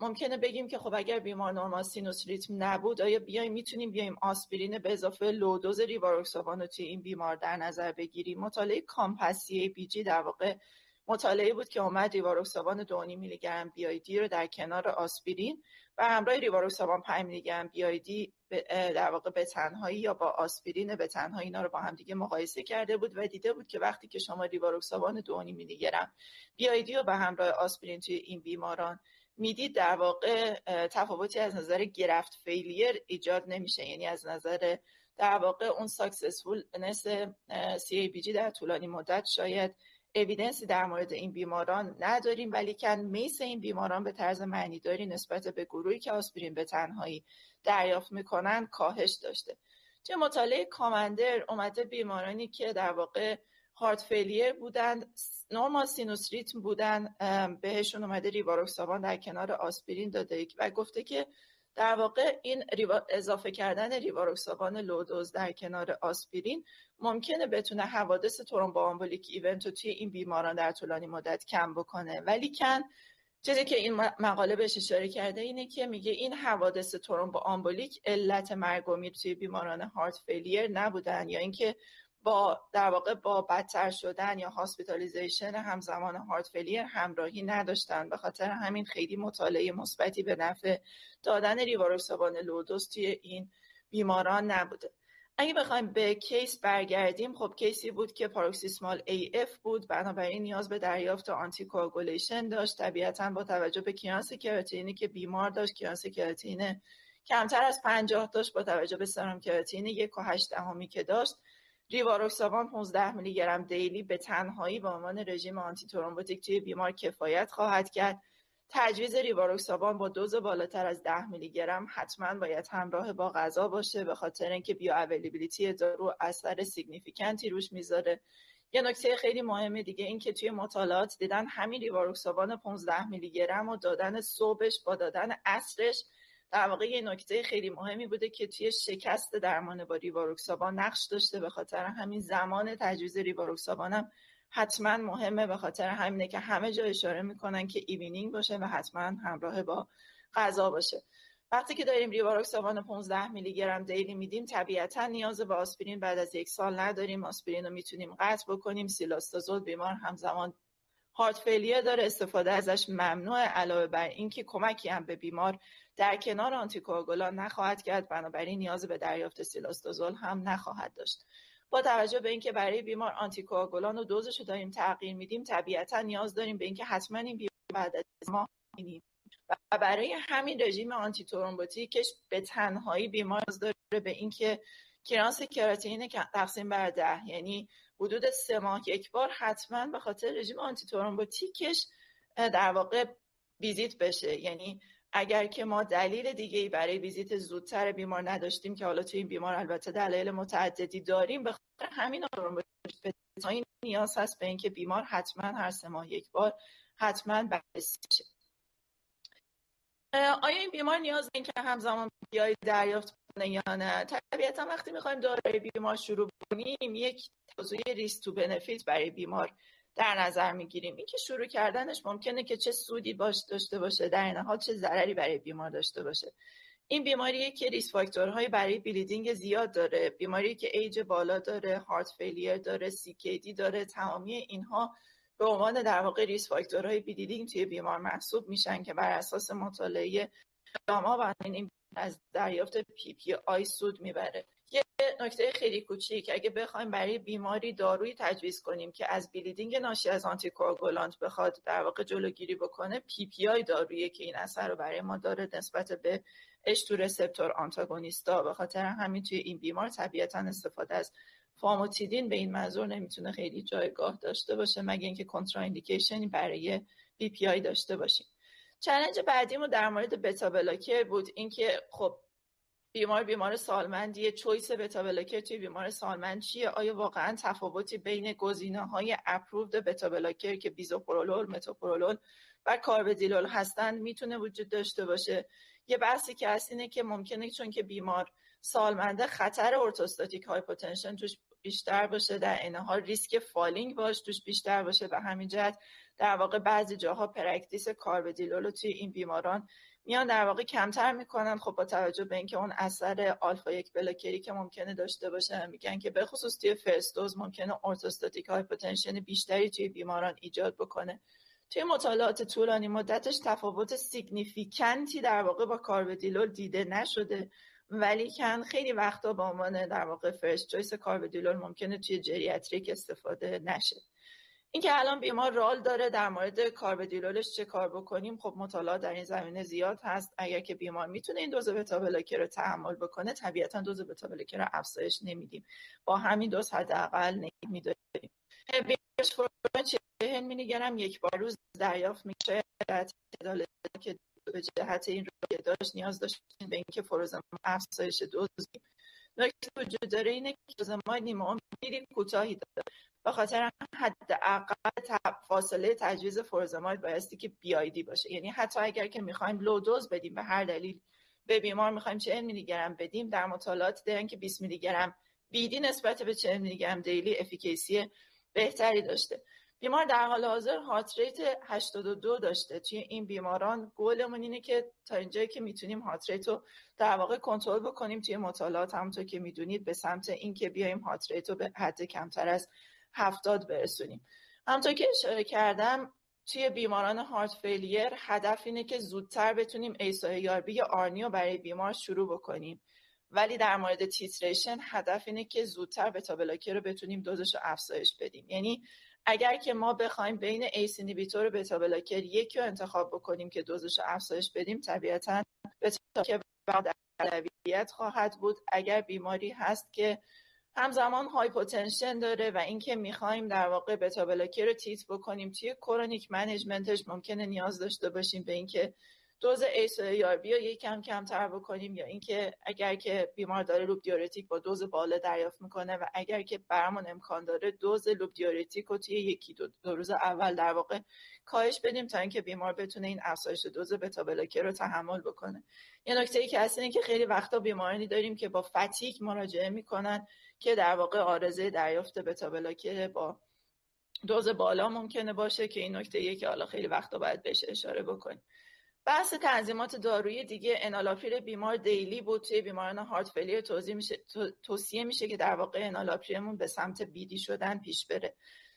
ممکنه بگیم که خب اگر بیمار نورمال سینوس ریتم نبود آیا بیایم میتونیم بیایم آسپرین به اضافه لودوز ریواروکسابان رو توی این بیمار در نظر بگیریم. مطالعه کامپاسی ای بی جی در واقع مطالعه بود که اومد ریواروکسابان دو و نیم میلی گرم بی آی دی رو در کنار آسپرین و همراه ریواروکسابان پنج میلی گرم بی آی دی در واقع به تنهایی یا با آسپرین به تنهایی اینا رو با هم دیگه مقایسه کرده بود و دیده بود که وقتی که شما ریواروکسابان دو و نیم میلی گرم بی آی دی رو به همراه آسپرین توی این بیماران میدید در واقع تفاوتی از نظر گرفت فیلیر ایجاد نمیشه، یعنی از نظر در واقع اون ساکسسفولنس سی ای بی جی در طولانی مدت شاید اویدنسی در مورد این بیماران نداریم، ولی که میس این بیماران به طرز معنیداری نسبت به گروهی که آسپرین به تنهایی دریافت میکنن کاهش داشته. چه مطالعه کامندر اومده بیمارانی که در واقع هارت فیلیر بودند، نورمال سینوس ریتم بودند، بهشون اومده ریواروکسابان در کنار آسپرین داده و گفته که در واقع این اضافه کردن ریواروکسابان لودوز در کنار آسپرین ممکنه بتونه حوادث ترومبوآمبولیک ایونت رو توی این بیماران در طولانی مدت کم بکنه، ولی کن چیزی که این مقاله بهش اشاره کرده اینه که میگه این حوادث ترومبوآمبولیک علت مرگ و میر توی بیماران هارت فیلیر نبودن یا اینکه با در واقع با بدتر شدن یا هاسپیتالیزیشن همزمان هارت فیلیر همراهی نداشتن. به خاطر همین خیلی مطالعه مثبتی به نفع دادن ریواروکسابان لودوز توی این بیماران نبوده. اگه بخوایم به کیس برگردیم، خب کیسی بود که پاروکسیسمال ای اف بود، بنابراین نیاز به دریافت آنتی کوآگولیشن داشت. طبیعتاً با توجه به کیانس کراتینی که بیمار داشت، کیانس کراتین کمتر از پنجاه داشت، با توجه به سرم کراتین یک و هشت دهمی که داشت، ریواروکسابان پانزده میلی گرم دیلی به تنهایی به عنوان رژیم آنتی ترومبوتیک توی بیمار کفایت خواهد کرد. تجویز ریواروکسابان با دوز بالاتر از ده میلی گرم حتما باید همراه با غذا باشه به خاطر اینکه بیواویلیبیلیتی دارو اثر سیگنیفیکنتی روش میذاره. یه نکته خیلی مهمه دیگه این که توی مطالعات دیدن همین ریواروکسابان پانزده میلی گرم و دادن صبحش با دادن عصرش در واقع یه نکته خیلی مهمی بوده که توی شکست درمان با ریواروکسابان نقش داشته. به خاطر همین زمان تجویز ریواروکسابان هم حتما مهمه، به خاطر همینه که همه جا اشاره میکنن که ایوینینگ باشه و حتما همراه با غذا باشه. وقتی که داریم ریواروکسابان پانزده میلی گرم دیلی میدیم طبیعتا نیاز به آسپرین بعد از یک سال نداریم، آسپرین رو میتونیم قطع بکنیم. سیلاستازول بیمار همزمان هارت فیلیر داره، استفاده ازش ممنوعه، علاوه بر اینکه کمکی هم به بیمار در کنار آنتیکوآگولان نخواهد کرد، بنابراین نیاز به دریافت سیلاستازول هم نخواهد داشت. با توجه به اینکه برای بیمار آنتیکوآگولان و دوزش رو داریم تغییر میدیم طبیعتا نیاز داریم به اینکه حتما این بیمار بعد از ماه و برای همین رژیم آنتی ترومبوتیکش به تنهایی بیمارز داره به اینکه کرانس کراتین تقسیم بر ده، یعنی حدود سه ماه یک بار حتما به خاطر رژیم آنتی ترومبوتیکش در واقع ویزیت بشه. یعنی اگر که ما دلیل دیگه‌ای برای ویزیت زودتر بیمار نداشتیم که حالا توی این بیمار البته دلایل متعددی داریم، به خاطر همین ترومبوتیک نیاز هست به اینکه بیمار حتما هر سه ماه یک بار حتما بررسی شه. آیا این بیمار نیاز به اینکه همزمان بیای دریافت کنه یا نه؟ طبیعتا وقتی می‌خوایم داروی بیمار شروع کنیم یک توزیع ریسک تو بنفیت برای بیمار در نظر میگیریم. این که شروع کردنش ممکنه که چه سودی باش داشته باشه، در این حال چه ضرری برای بیمار داشته باشه. این بیماریه که ریس فاکتورهای برای بلیدینگ زیاد داره، بیماری که ایج بالا داره، هارت فیلیر داره، سی کی دی داره، تمامی اینها به عنوان در واقع ریس فاکتورهای بلیدینگ توی بیمار محسوب میشن که بر اساس مطالعه جامعه و این از دریافت پی پی آی سود میبره. یه نکته خیلی کوچیک، اگه بخوایم برای بیماری دارویی تجویز کنیم که از بلیدینگ ناشی از آنتیکواگولانت بخواد در واقع جلوگیری بکنه، پی پی آی دارویی که این اثر رو برای ما داره نسبت به اچ دو رسپتور آنتاگونیستا. به خاطر همین توی این بیمار طبیعتاً استفاده از فاموتیدین به این منظور نمیتونه خیلی جایگاه داشته باشه، مگه اینکه کنتراندیکیشنی برای پی پی آی داشته باشیم. چالش بعدیمو در مورد بتا بلاکر بود، اینکه خب بیمار بیمار سالمندیه، چویس بتا بلاکر توی بیمار سالمند چیه؟ آیا واقعا تفاوتی بین گزینه‌های اپروود بتا بلاکر که بیزوپرولول، متاپرولول و کاربدیلول هستند میتونه وجود داشته باشه؟ یه بحثی که هست اینه که ممکنه چون که بیمار سالمنده خطر ارتوستاتیک هایپوتنشن توش بیشتر باشه، در عین حال ریسک فالینگ باش توش بیشتر باشه و همین جهت در واقع بعضی جاها پرکتیس کاربدیلول رو توی این بیماران میان در واقع کمتر میکنن. خب با توجه به اینکه اون اثر آلفا یک بلاکری که ممکنه داشته باشه، میگن که به خصوص توی فرست دوز ممکنه ارتوستاتیک هایپوتنشن بیشتری توی بیماران ایجاد بکنه. توی مطالعات طولانی مدتش تفاوت سیگنیفیکنتی در واقع با کاربدیلول دیده نشده، ولی کن خیلی وقتا با عنوان در واقع فرست چویس کاربدیلول ممکنه توی جریاتریک استفاده نشه. اینکه الان بیمار رال داره در مورد کاربدیلولش چه کار بکنیم، خب مطالعات در این زمینه زیاد هست. اگر که بیمار میتونه این دوز بتا بلاکر رو تحمل بکنه، طبیعتا دوز بتا بلاکر رو افزایش نمیدیم، با همین دوز حداقل نمیداریم. بیمارش فورا چهل میلی گرم یک بار روز دریافت میشه. تعداد که به جهت این رویه داشت نیاز داشتیم به اینکه فروزما افزایش دوز بدیم. نکته وجود داره اینه که فروزما نیمه عمر خیلی کوتاهی داره، به خاطر حداقل فاصله تجویز فروزماید بایستی که بی آی دی باشه. یعنی حتی اگر که میخوایم لو دوز بدیم، به هر دلیل به بیمار میخوایم چهل میلی گرم بدیم، در مطالعات دیدن که بیست میلی گرم بی دی نسبت به چهل میلی گرم دیلی افیکیسی بهتری داشته. بیمار در حال حاضر هارت ریت هشتاد و دو داشته. توی این بیماران گولمون اینه که تا اینجایی که میتونیم هارت ریت رو در واقع کنترل بکنیم. توی مطالعات همونطور که میدونید به سمت این که بیایم هارت ریت رو به حد کمتر از هفتاد برسونیم. همونطور که اشاره کردم توی بیماران هارت فیلیر هدف اینه که زودتر بتونیم ایس و ای آر بی یا آرنی رو برای بیمار شروع بکنیم، ولی در مورد تیتریشن هدف اینه که زودتر بتا بلاکر رو بتونیم دوزش رو افزایش بدیم. یعنی اگر که ما بخوایم بین ایس اینیبیتور و بتا بلاکر یکی رو انتخاب بکنیم که دوزش رو افزایش بدیم، طبیعتاً بتا بلاکر بعد اولویت خواهد بود. اگر بیماری هست که همزمان هایپوتنشن داره و اینکه میخوایم در واقع بتا بلاکر رو تیت بکنیم، توی کرونیک منیجمنتش ممکنه نیاز داشته باشیم به اینکه دوز ایس و ای آر بی رو یکم کمتر بکنیم، یا اینکه اگر که بیمار داره لوب دیورتیک با دوز بالا دریافت میکنه و اگر که برامون امکان داره دوز لوب دیورتیک رو توی یکی دو, دو روز اول در واقع کاهش بدیم تا اینکه بیمار بتونه این افزایش دوز بتا بلاکر رو تحمل بکنه. یه نکته ای که هست اینه که خیلی وقتا بیمارانی داریم که با فتیگ مراجعه میکنن که در واقع عارضه دریافت بتا بلاکر با دوز بالا ممکنه باشه، که این نکته ای که حالا خیلی وقتا باید بهش اشاره بکنیم. بحث تنظیمات دارویی دیگه، انالاپریر بیمار دیلی بود. توی بیماران هارت فیلیر توصیه میشه توصیه میشه که در واقع انالاپریرمون به سمت بیدی شدن پیش بره.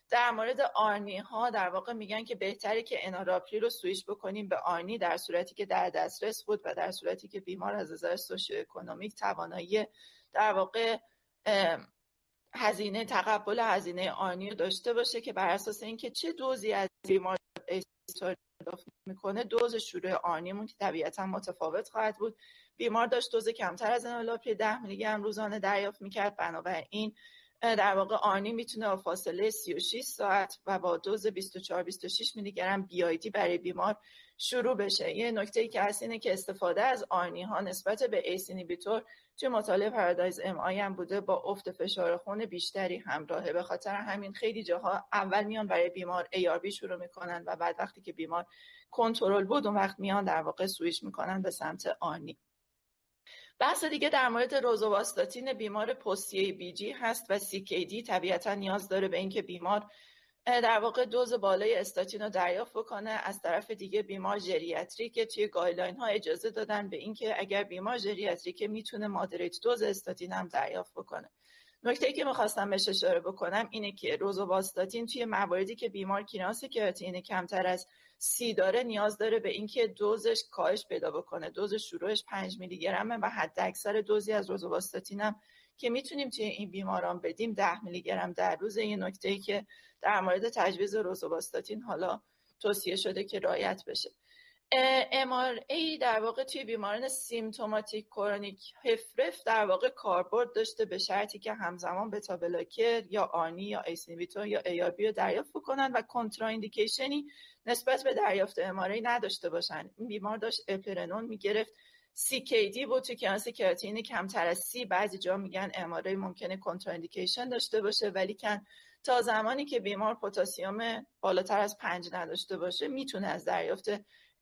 در مورد آرنی ها در واقع میگن که بهتره که انالاپریر رو سویش بکنیم به آرنی در صورتی که در دسترس بود و در صورتی که بیمار از نظر سوشیو اکونومیک توانایی در واقع هزینه تقبل هزینه آرنی رو داشته باشه، که بر اساس اینکه چه دوزی از بیمار اضافه میکنه، دوز شروع آرنیمون که طبیعتا متفاوت خواهد بود. بیمار داشت دوز کمتر از انالاپری ده میلی گرم روزانه دریافت میکرد، بنابراین در واقع آرنی میتونه با فاصله سی و شش ساعت و با دوز بیست و چهار بیست و شش میلی گرم بی آی دی برای بیمار شروع بشه. یه نکته‌ای که هست اینه که استفاده از آرنی ها نسبت به ایس اینیبیتور توی مطالعه پارادایز ام آی هم بوده با افت فشار خون بیشتری همراهه. به خاطر همین خیلی جاها اول میان برای بیمار ای آر بی شروع میکنن و بعد وقتی که بیمار کنترل بود اون وقت میان در واقع سویش میکنن به سمت آرنی. بحث دیگه در مورد روزواستاتین بیمار پوستی بی جی هست و سی کی دی طبیعتا نیاز داره به اینکه بیمار در واقع دوز بالای استاتین رو دریافت بکنه. از طرف دیگه بیمار ژریاتریک توی گایدلاین ها اجازه دادن به اینکه اگر بیمار ژریاتریک میتونه مادریت دوز استاتین هم دریافت بکنه. نکته‌ای که می‌خواستم بهش اشاره بکنم اینه که روزواستاتین توی مواردی که بیمار کریناس کراتئین کمتر از سی داره نیاز داره به اینکه دوزش کاهش پیدا بکنه. دوز شروعش پنج میلی گرمه و حد اکثر دوزی از روزواستاتین هم که میتونیم توی این بیماران بدیم ده میلی گرم در روز. این نکته‌ای که در مورد تجویز روزواستاتین حالا توصیه شده که رعایت بشه. ام آر ای در واقع توی بیماران سیمتوماتیک کرونیک هفرف در واقع کاربرد داشته به شرطی که همزمان بتا بلاکر یا آرنی یا ایس اینیبیتور یا ای آر بی رو دریافت کنند و کنتراندیکیشنی نسبت به دریافت ام آر ای نداشته باشند. این بیمار داشت اپرنون میگرفت، سی کی دی بود، توی کریناس کراتئین کمتر از سی، بعضی جا میگن ام آر ای ممکنه کنتراندیکیشن داشته باشه، ولی کن تا زمانی که بیمار پتاسیم بالاتر از پنج نداشته باشه میتونه از دریافت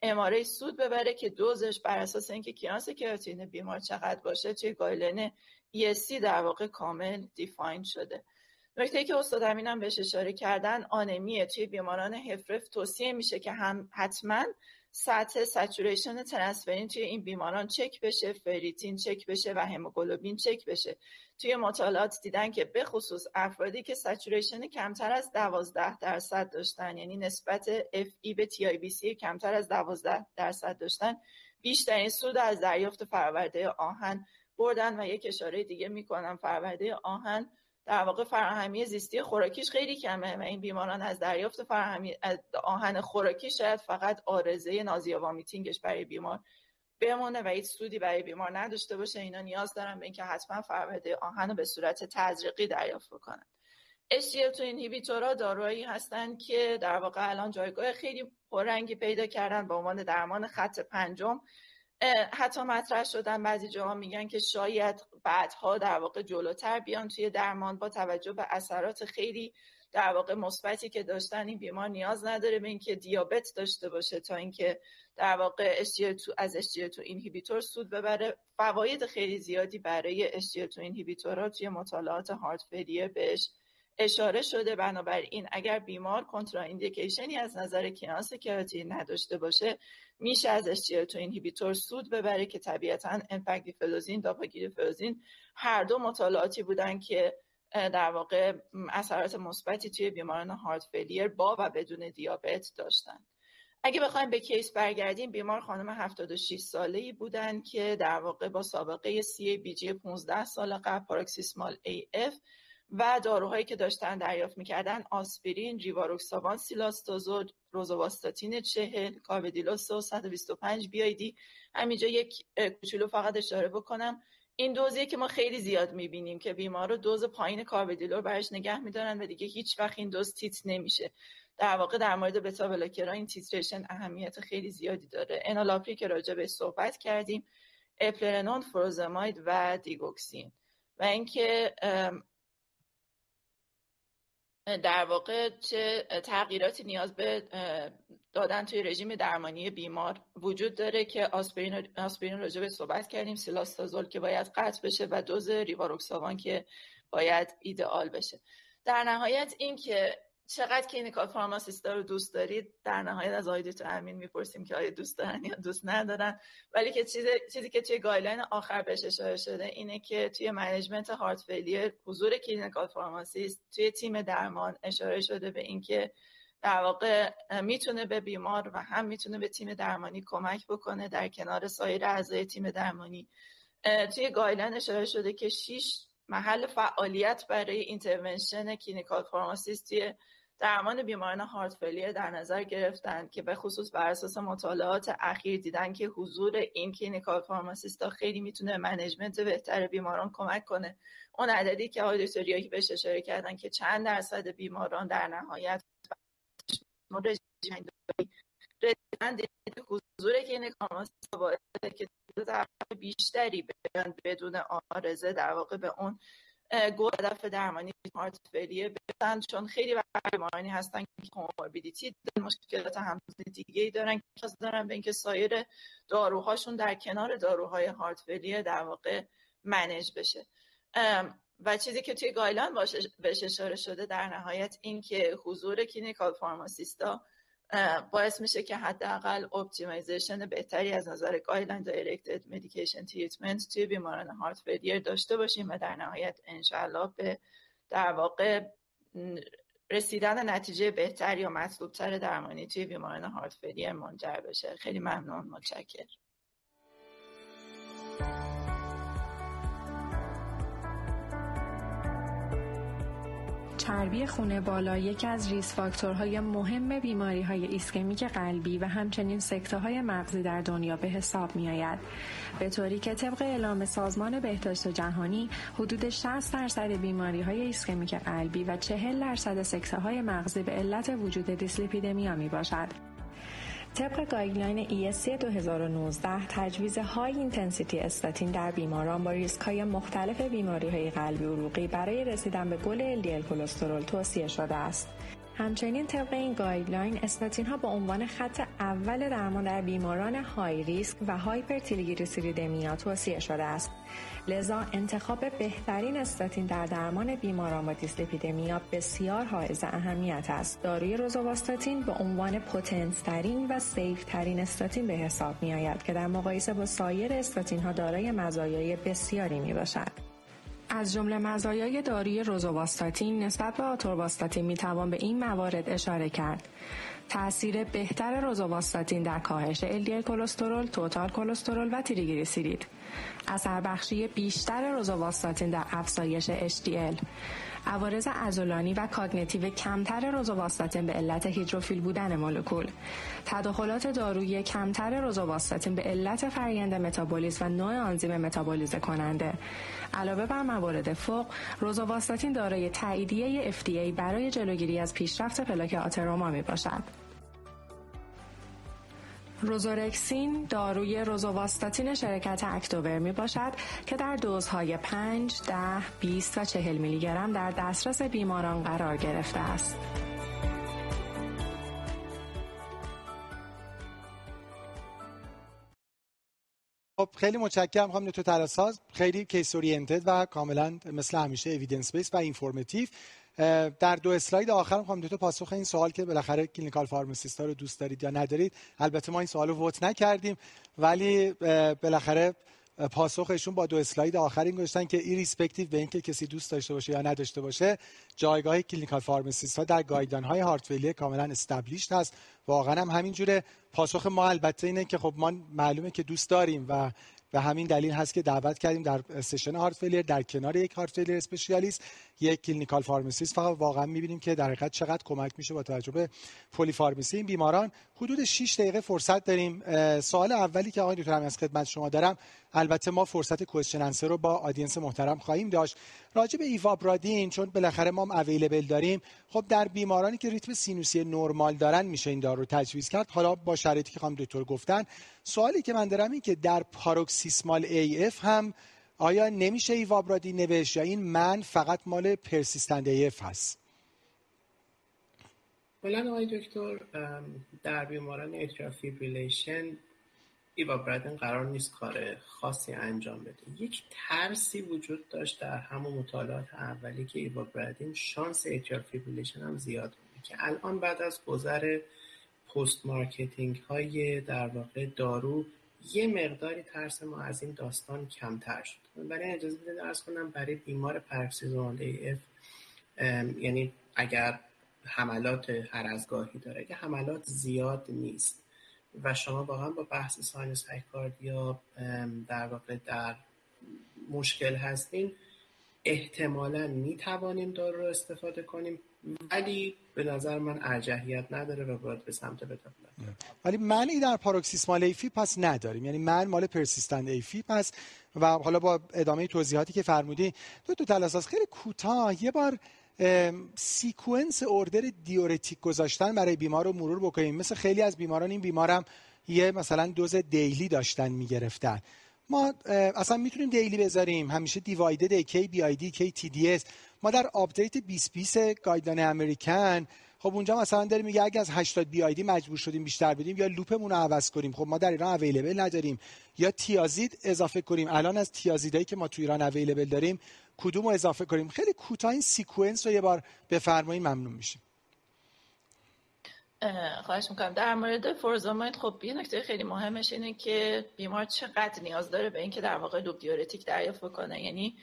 ام آر ای سود ببره که دوزش بر اساس اینکه کریناس کراتئین بیمار چقدر باشه توی گایدلاین ای اس سی در واقع کامل دیفاین شده. نکته‌ای که استاد امین هم بهش اشاره کردن آنمی توی بیماران هفرف توصیه میشه که هم حتما سطح سچوریشن ترانسفرین توی این بیماران چک بشه، فریتین چک بشه و هموگلوبین چک بشه. توی مطالعات دیدن که به خصوص افرادی که سچوریشن کمتر از دوازده درصد داشتن، یعنی نسبت اف ای به تی آی بی سی کمتر از دوازده درصد داشتن، بیشترین سود از دریافت فرآورده آهن بردن. و یک اشاره دیگه میکنم، فرآورده آهن در واقع فراهمی زیستی خوراکیش خیلی کمه و این بیماران از دریافت فراهمی از آهن خوراکی شاید فقط آرزه نازیا وامیتینگش برای بیمار بمونه و هیچ سودی برای بیمار نداشته باشه. اینا نیاز دارن به اینکه حتما فرآورده آهن رو به صورت تزریقی دریافت کنن. اچ جی ال تی تو اینهیبیتورها داروهایی هستن که در واقع الان جایگاه خیلی پررنگی پیدا کردن به عنوان درمان خط پنجم، حتی مطرح شدن. بعضی جاها میگن که شاید بعدها در واقع جلوتر بیان توی درمان با توجه به اثرات خیلی در واقع مثبتی که داشتن. این بیمار نیاز نداره به اینکه دیابت داشته باشه تا اینکه در واقع اچ جی ال تی از اچ جی ال تی اینهیبیتور سود ببره. فواید خیلی زیادی برای اچ جی ال تی اینهیبیتورها توی مطالعات هارت فیلیر بهش اشاره شده. بنابراین اگر بیمار کنترا ایندیکیشنی از نظر کریناس کراتئین نداشته باشه میشه از اچ جی ال تی اینهیبیتور سود ببره که طبیعتاً انفاگلیفلوزین، داپاگلیفلوزین هر دو مطالعاتی بودن که در واقع اثرات مثبتی توی بیماران هارت فیلیر با و بدون دیابت داشتن. اگه بخوایم به کیس برگردیم، بیمار خانم هفتاد و شش ساله‌ای بودن که در واقع با سابقه سی ای بی جی پانزده سال قبل، پاراکسیسمال ای اف و داروهایی که داشتن دریافت میکردن آسپرین، ریواروکسابان، سیلاستازول، روزواستاتین چهل، کاودیلوسو صد و بیست و پنج بی آی دی. همینجا یک کوچولو فقط اشاره بکنم، این دوزیه که ما خیلی زیاد میبینیم که بیمار رو دوز پایین کاودیلور برش نگه میدارن و دیگه هیچ وقت این دوز تیت نمیشه. در واقع در مورد بتا بلاکرها این تیتریشن اهمیت خیلی زیادی داره. انالاپری که راجع بهش صحبت کردیم، اپلرنون، فروزماید و دیگوکسین. و اینکه در واقع چه تغییراتی نیاز به دادن توی رژیم درمانی بیمار وجود داره که آسپرین آسپرین راجع به صحبت کردیم، سیلاستازول که باید قطع بشه و دوز ریواروکسابان که باید ایدئال بشه. در نهایت این که چقدر کلینیکال فارماسیستا رو دوست دارید، در نهایت از آیدیت امین میپرسیم که آیا دوست دارن یا دوست ندارن. ولی که چیز چیزی که توی گایدلاین آخر بهش اشاره شده اینه که توی منیجمنت هارت فیلیر حضور کلینیکال فارماسیست توی تیم درمان اشاره شده به اینکه در واقع میتونه به بیمار و هم میتونه به تیم درمانی کمک بکنه در کنار سایر اعضای تیم درمانی. توی گایدلاین اشاره شده که شش محل فعالیت برای اینترونشن کلینیکال فارماسیست توی درمان بیماران هارت فیلیر در نظر گرفتند که به خصوص بر اساس مطالعات اخیر دیدن که حضور این کلینیکال فارماسیستا خیلی میتونه منیجمنت بهتر بیماران کمک کنه. اون عددی که آقای دکتر یاکی بهش اشاره کردن که چند درصد بیماران در نهایت حضور کلینیکال فارماسیستا باعث که در بیشتری بدون آرزه در واقع به اون گول هدف درمانی هارت فیلیر برسند، چون خیلی بیمارانی هستن که کوموربیدیتی دارن، مشکلات همزمان دیگه ای دارن که نیاز دارن به اینکه سایر داروهاشون در کنار داروهای هارت فیلیر در واقع منیج بشه. و چیزی که توی گایدلاین بهش اشاره شده در نهایت این که حضور کلینیکال فارماسیستا باعث میشه که حداقل اپتیمایزیشن بهتری از نظر گایدلاین دایرکتد مدیکیشن تریتمنت توی بیماران هارت فیلیر داشته باشیم و در نهایت انشالله به در واقع رسیدن نتیجه بهتر یا مطلوبتر درمانی توی بیماران هارت فیلیر منجر بشه. خیلی ممنون، متشکرم. چربی خون بالا یکی از ریسک فاکتورهای مهم بیماری‌های ایسکمیک قلبی و همچنین سکته‌های مغزی در دنیا به حساب می‌آید، به طوری که طبق اعلام سازمان بهداشت جهانی حدود شصت درصد بیماری‌های ایسکمیک قلبی و چهل درصد سکته‌های مغزی به علت وجود دیسلیپیدمیا میباشد. طبق گایدلاین ای اس سی دو هزار و نوزده تجویز های اینتنسیتی استاتین در بیماران با ریسک های مختلف بیماری های قلبی عروقی برای رسیدن به گل ال دی ال کلسترول توصیه شده است. همچنین طبق این گایدلاین استاتین ها با عنوان خط اول درمان در بیماران های ریسک و هایپرتیلیگریسیریدمیا توصیه شده است. لذا انتخاب بهترین استاتین در درمان بیماران با دیسلیپیدمیا بسیار حائز اهمیت است. داروی روزواستاتین به عنوان پتنس ترین و سیف ترین استاتین به حساب می آید که در مقایسه با سایر استاتین ها دارای مزایای بسیاری می باشد. از جمله مزایای داروی روزواستاتین نسبت به آتورواستاتین می توان به این موارد اشاره کرد: تأثیر بهتر روزواستاتین در کاهش ال دی ال کلسترول، توتال کلسترول و تریگلیسیرید، اثر بخشی بیشتر روزواستاتین در افزایش اچ دی ال، عوارض عضلانی و کاگنیتیو کمتر روزواستاتین به علت هیدروفیل بودن مولکول، تداخلات دارویی کمتر روزواستاتین به علت فرآیند متابولیسم و نوع آنزیم متابولیزه کننده. علاوه بر موارد فوق، روزواستاتین دارای تاییدیه اف دی ای برای جلوگیری از پیشرفت پلاک آتروما می باشد. روزورکسین داروی روزواستاتین شرکت اکتوبر می باشد که در دوزهای پنج، ده، بیست و چهل میلی گرم در دسترس بیماران قرار گرفته است. خب خیلی متشکرم خانم دکتر تلاساز، خیلی کیس اورینتد و کاملا مثل همیشه اوییدنس بیس و اینفورماتیو. در دو اسلاید آخر خانم دکتر پاسخ این سوال که بالاخره کلینیکال فارماسیستا رو دوست دارید یا ندارید، البته ما این سوالو ووت نکردیم ولی بالاخره پاسخشون با دو اسلاید آخر این گذاشتن که ایرسپکتیو به اینکه کسی دوست داشته باشه یا نداشته باشه، جایگاه کلینیکال فارماسیستا در گایدلاین‌های هارت فیلیر کاملا استابلیشد است. واقعا هم همین جوره. پاسخ ما البته اینه که خب ما معلومه که دوست داریم و و همین دلیل هست که دعوت کردیم در سشن هارت فیلیر در کنار یک هارت فیلیر اسپشیالیست، یک کلینیکال فارماسیست، فقط واقعا می‌بینیم که در حقیقت چقدر کمک میشه با توجه به پلی فارماسی این بیماران. حدود شش دقیقه فرصت داریم. سوال اولی که آقای دکتر از خدمت شما دارم، البته ما فرصت کوئسچن آنسر رو با آدینس محترم خواهیم داشت، راجع به ایوابرادین چون بالاخره ما هم اویلیبل داریم. خب در بیمارانی که ریتم سینوسی نرمال دارن میشه این دارو تجویز کرد، حالا با شرایطی که خانم دکتر گفتن. سوالی که من دارم این که در پاروکسیسمال ای اف هم آیا نمیشه ایوابرادین نوشت یا این من فقط مال پرسیستند ای اف هست؟ کلا آقای دکتر در بیماران اتریال فیبریلیشن ایوابرادین قرار نیست کار خاصی انجام بده. یک ترسی وجود داشت در همون مطالعات اولی که ایوابرادین شانس اتریال فیبریلیشن هم زیاد بود که الان بعد از گذر پست مارکتینگ های در واقع دارو یه مقداری ترس ما از این داستان کمتر شد. برای اجازه بدید عرض کنم برای بیمار پارکسیزمال ای اف، یعنی اگر حملات هر از گاهی داره که حملات زیاد نیست و شما واقعا با بحث ساینوس هایکاردیا در واقع در مشکل هستین، احتمالاً میتوانیم دارو رو استفاده کنیم، ولی به نظر من ارجحیت نداره و باید به سمت بتابلت. ولی منعی در پاروکسیسمال ایفی پس نداریم، یعنی من مال پرسیستند ایفی پس. و حالا با ادامه توضیحاتی که فرمودی دو تا تلاساز خیلی کوتاه یه بار سیکونس اوردر دیورتیک گذاشتن برای بیمار رو مرور بکنیم. مثل خیلی از بیماران این بیمارم یه مثلا دوز دیلی داشتن میگرفتن، ما اصلا میتونیم دیلی بذاریم، همیشه دیوایدد کی بی آی دی کی تی دی اس. ما در آپدیت بیست بیست گایدلاین امریکن خب اونجا مثلا داره میگه اگه از هشتاد بی آی دی مجبور شدیم بیشتر بدیم یا لوپمون رو عوض کنیم. خب ما در ایران اویلیبل نداریم، یا تیازید اضافه کنیم. الان از تیازیدایی که ما تو ایران اویلیبل داریم کدوم رو اضافه کنیم؟ خیلی کوتاه این سیکونس رو یه بار بفرمایید، ممنون میشیم. خواهش میکنم. در مورد فورزاماید خب یه نکته خیلی مهمش اینه که بیمار چقدر نیاز داره به اینکه در واقع لوپ دیورتیک دریافت بکنه. یعنی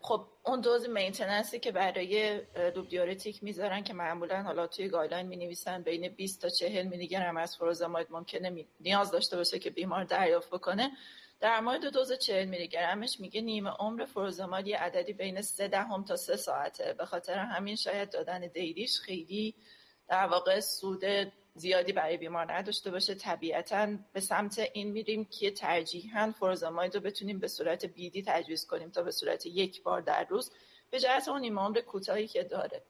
خب اون دوز مینتیننسی که برای لوپ دیورتیک میذارن که معمولا حالا توی گایدلاین مینویسن بین بیست تا چهل میلی گرم از فورزاماید ممکنه نیاز داشته باشه که بیمار دریافت بکنه. در مورد دوز چهل میلی گرمش میگه نیمه عمر فورزاماید یه عددی بین سه دهم تا سه ساعته. به خاطر همین شاید دادن دیلیش خیلی در واقع سود زیادی برای بیمار نداشته باشه. طبیعتاً به سمت این میریم که ترجیحاً فورزاماید رو بتونیم به صورت بیدی تجویز کنیم تا به صورت یک بار در روز، به جهت اون نیمه عمر کوتاهی که داره.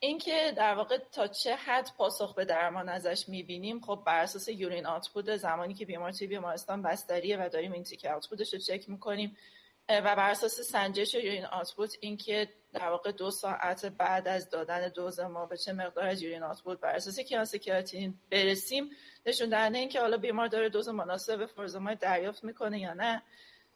اینکه در واقع تا چه حد پاسخ به درمان ازش میبینیم، خب بر اساس یورین آوتپوت زمانی که بیمار توی بیمارستان بستریه و داریم این تیک آوتپوتش رو چک میکنیم و بر اساس سنجش یورین آوتپوت اینکه در واقع دو ساعت بعد از دادن دوز ما به چه مقدار از یورین آوتپوت بر اساس کیاس کراتینین برسیم، نشون دهنده این که حالا بیمار داره دوز مناسب فورزاماید دریافت میکنه یا نه.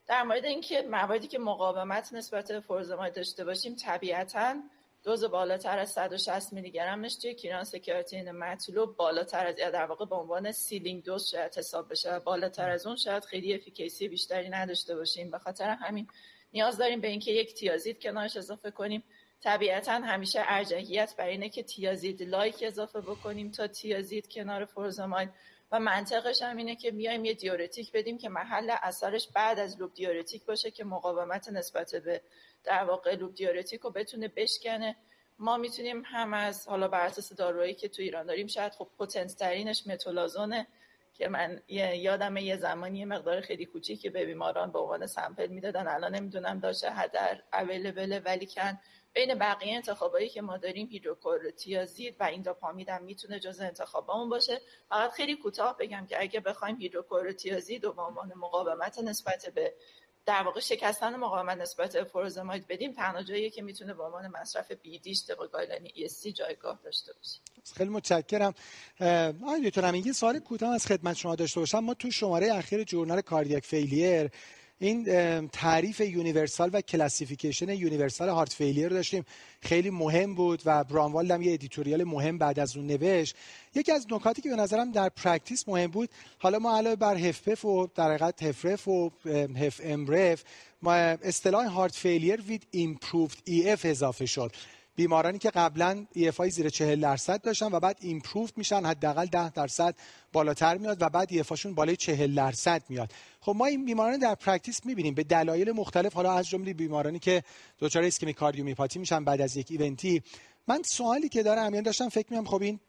در مورد اینکه مواردی که مقاومت نسبت به فورزاماید داشته باشیم، طبیعتاً دوز بالاتر از صد و شصت میلی گرمش توی کیاس کراتینین مطلوب بالاتر از، یا در واقع به عنوان سیلینگ دوز شاید حساب بشه، بالاتر از اون شاید خیلی افیکیسی بیشتری نداشته باشیم. به خاطر همین نیاز داریم به اینکه یک تیازید کنارش اضافه کنیم. طبیعتاً همیشه ارجحیت بر اینه که تیازید لایک اضافه بکنیم تا تیازید کنار فورزاماید، و منطقش هم اینه که بیایم یه دیورتیک بدیم که محل اثرش بعد از لوپ دیورتیک باشه که مقاومت نسبت به در واقع لوپ دیورتیک رو بتونه بشکنه. ما میتونیم هم از حالا بر اساس دارویی که تو ایران داریم، شاید خب پتنت ترینش متولازونه که من یادمه یه زمانی یه مقدار خیلی کوچیکی به بیماران به عنوان سمپل میدادن، الان نمیدونم داشته هدر اویلیبل، ولی کن بین بقیه انتخابایی که ما داریم هیدروکورتیازید و این داپامید هم میتونه جز انتخابامون باشه. فقط خیلی کوتاه بگم که اگه بخوایم هیدروکورتیازید و به عنوان مقاومت نسبت به در واقع شکستن مقاومت نسبت به فورزاماید بدیم، تنها جاییه که میتونه به عنوان مصرف بیدی طبق گایدلاین ای اس سی جایگاه داشته باشه. خیلی متشکرم. آقای دکتر امین، یه سوال کوتاه از خدمت شما داشته باشم. ما تو شماره اخیر جورنال کاردیاک فیلیر این تعریف یونیورسال و کلاسیفیکیشن یونیورسال هارت فیلیر رو داشتیم، خیلی مهم بود و برانوالد هم یه ادیتوریال مهم بعد از اون نوشت. یکی از نکاتی که به نظرم در پرکتیس مهم بود، حالا ما علاوه بر هفپف و در حقیقت هفرف و هف امرف، ما اصطلاح هارت فیلیر وید ایمپروفد ای اف اضافه شد. بیمارانی که قبلا ای اف زیر چهل درصد داشتن و بعد ایمپروفد میشن، حداقل ده درصد بالاتر میاد و بعد ای افشون بالای چهل درصد میاد. خب ما این بیماران در پرکتیس میبینیم به دلایل مختلف، حالا از جمله بیمارانی که دچار ایسکمی کاردیومیوپاتی میشن بعد از یک ایونتی. من سوالی که دارم، همین داشتم فکر میکنم خب این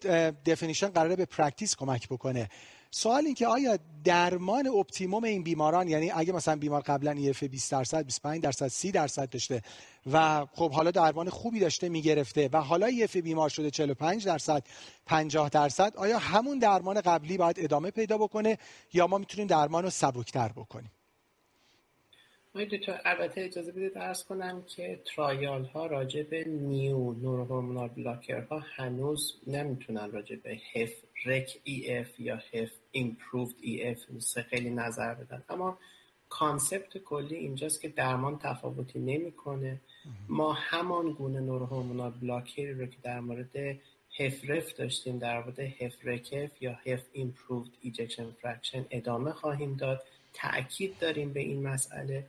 دفینیشن قراره به پرکتیس کمک بکنه. سوال این که آیا درمان اپتیموم این بیماران، یعنی اگه مثلا بیمار قبلا ای اف بیست درصد، بیست و پنج درصد، سی درصد داشته و خب حالا درمان خوبی داشته میگرفته و حالا ای اف بیمار شده چهل و پنج درصد، پنجاه درصد، آیا همون درمان قبلی باید ادامه پیدا بکنه یا ما میتونیم درمان رو سبکتر بکنیم؟ البته اجازه بدید عرض کنم که ترایال ها راجع به نیو نورو هورمونال بلاکر ها هنوز نمیتونن راجع به هف رک ای اف یا هف ایمپروفد ای اف خیلی نظر بدن، اما کانسپت کلی اینجاست که درمان تفاوتی نمیکنه. ما همان گونه نورو هورمونال بلاکری رو که در مورد هف رف داشتیم در مورد هف رکف یا هف ایمپروفد ایجکشن فرکشن ادامه خواهیم داد. تأکید داریم به این مسئله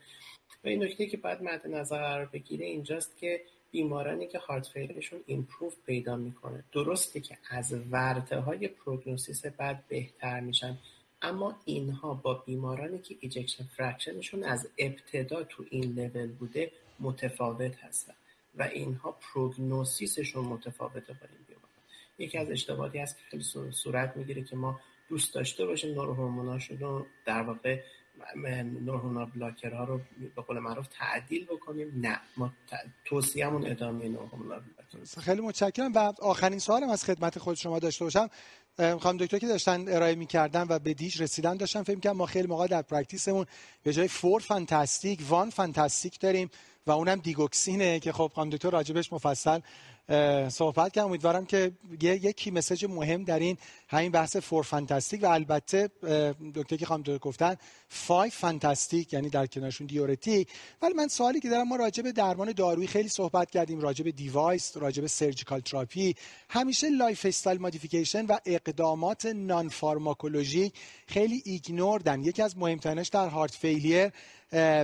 و این نکته که باید مد نظر قرار بگیره اینجاست که بیمارانی که هارت فیلرشون ایمپروف پیدا میکنه، درسته که از ورطه های پروگنوسیس بعد بهتر میشن، اما اینها با بیمارانی که ایجکشن فرکشنشون از ابتدا تو این لول بوده متفاوت هستن و اینها پروگنوسیسشون متفاوته با این بیماران. یکی از اشتباهاتی هست که خیلی صورت میگیره که ما دوست داشته باشیم نوروهورموناشون رو در واقع نوروهورمونال بلاکرها رو به قول معروف تعدیل بکنیم. نه، ما توصیه‌مون ادامه نوروهورمونال بلاکر. خیلی متشکرم. و آخرین سوالم از خدمت خود شما داشته باشم، خانم دکتر که داشتن ارائه می‌کردن و به دیش رسیدن داشتن فکر می‌کردم ما خیلی موقع در پرکتیسمون به جای فور فانتاستیک وان فانتاستیک داریم و اونم دیگوکسینه که خب خانم دکتر راجبش مفصل صحبت کردم. امیدوارم که یکی مسیج مهم در این همین بحث فور فانتاستیک و البته دکتر که خانم دکتر گفتن فایو فانتاستیک یعنی در کنارشون دیورتیک. ولی من سوالی که دارم، ما راجع به درمان دارویی خیلی صحبت کردیم، راجع به دیوایس، راجع به سرجیکال تراپی، همیشه لایف استایل مودیفیکیشن و اقدامات نان فارماکولوژیک خیلی ایگنوردن. یکی از مهمترینش در هارت فیلیر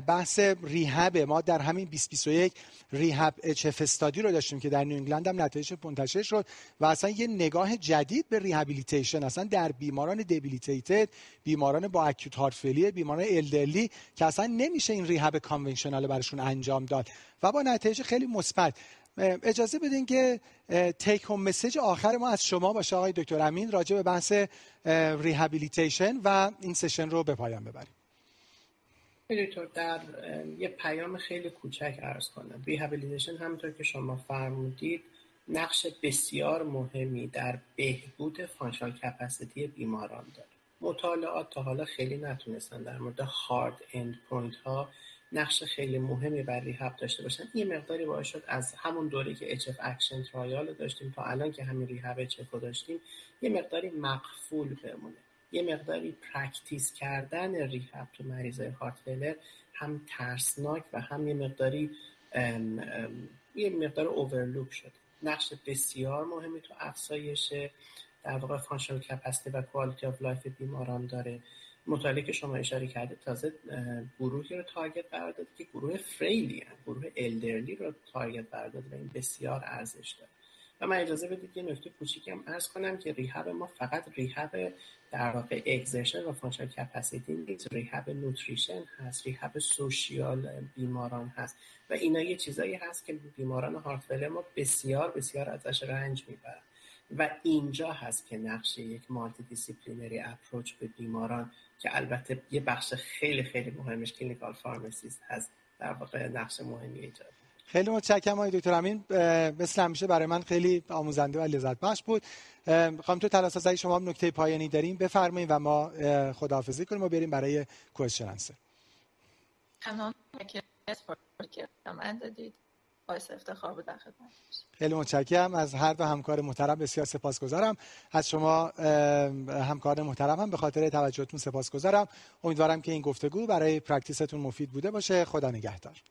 بحث ریهب. ما در همین بیست و بیست و یک ریهب اچ اف استادی رو داشتیم که در نیو انگلند هم نتایج منتشر شد و اصلا یه نگاه جدید به ریهابیلیتیشن، اصلا در بیماران دیبیلیتیتد، بیماران با اکوت هارت فیلیر، بیماران الدلی که اصلا نمیشه این ریهب کانونشنال براشون انجام داد و با نتایج خیلی مثبت. اجازه بدین که تیک هوم مسیج آخر ما از شما باشه آقای دکتر امین راجع به بحث ریهابیلیتیشن و این سشن رو به پایان ببریم. دکتر در یه پیام خیلی کوچک عرض کنم، ریهابیلیتیشن همونطور که شما فرمودید نقش بسیار مهمی در بهبود فانکشنال کپاسیتی بیماران داره. مطالعات تا حالا خیلی نتونستن در مورد هارد اند پوینت ها نقش خیلی مهمی برای ریهاب داشته باشن. یه مقداری باعث شد از همون دوره که اچ اف اکشن ترایال داشتیم تا الان که همین ریهاب اچ اف داشتیم یه مقداری مقفول بمونه. یه مقداری پرکتیس کردن ریهاب تو مریضای هارت فیلر هم ترسناک و هم یه مقداری ام ام یه مقدار اورلوپ شد. نقش بسیار مهمی تو افزایش در واقع فانکشنال کپاسیتی و کوالیتی اف لایف بیماران داره. مطالعه که شما اشاره کرده تازه گروهی رو تارگت قرار داده که گروه فریلی هست، گروه الدرلی رو تارگت قرار داده و این بسیار ارزش داره. و من اجازه بدید یه نکته کوچیکی هم عرض کنم که ریهاب ما فقط ریهاب در واقع اگزرشن و فانکشنال کپاسیتی نیست، ریهاب نوتریشن هست، ریهاب سوشیال بیماران هست و اینا یه چیزایی هست که بیماران هارت فیلر ما بسیار بسیار ازش رنج میبرن و اینجا هست که نقش یک مالتی دیسیپلینری اپروچ به بیماران که البته یه بخش خیلی خیلی مهمش کلینیکال فارماسیست هست در واقع نقش مهمی ایجاد. خیلی متشکرم آقای دکتر امین، مثل همیشه برای من خیلی آموزنده و لذت بخش بود. خانم تو تلاساز اگه شما هم نکته پایانی داریم بفرمایید و ما خداحافظی کنیم و بریم برای کوئسچن آنسر. ممنون که من دادید، باعث افتخار بود در خدمت. خیلی متشکرم از هر دو همکار محترم، بسیار سپاسگزارم. از شما همکاران محترم هم به خاطر توجهتون سپاسگزارم. امیدوارم که این گفتگو برای پرکتیستون مفید بوده باشه. خدا نگهدار.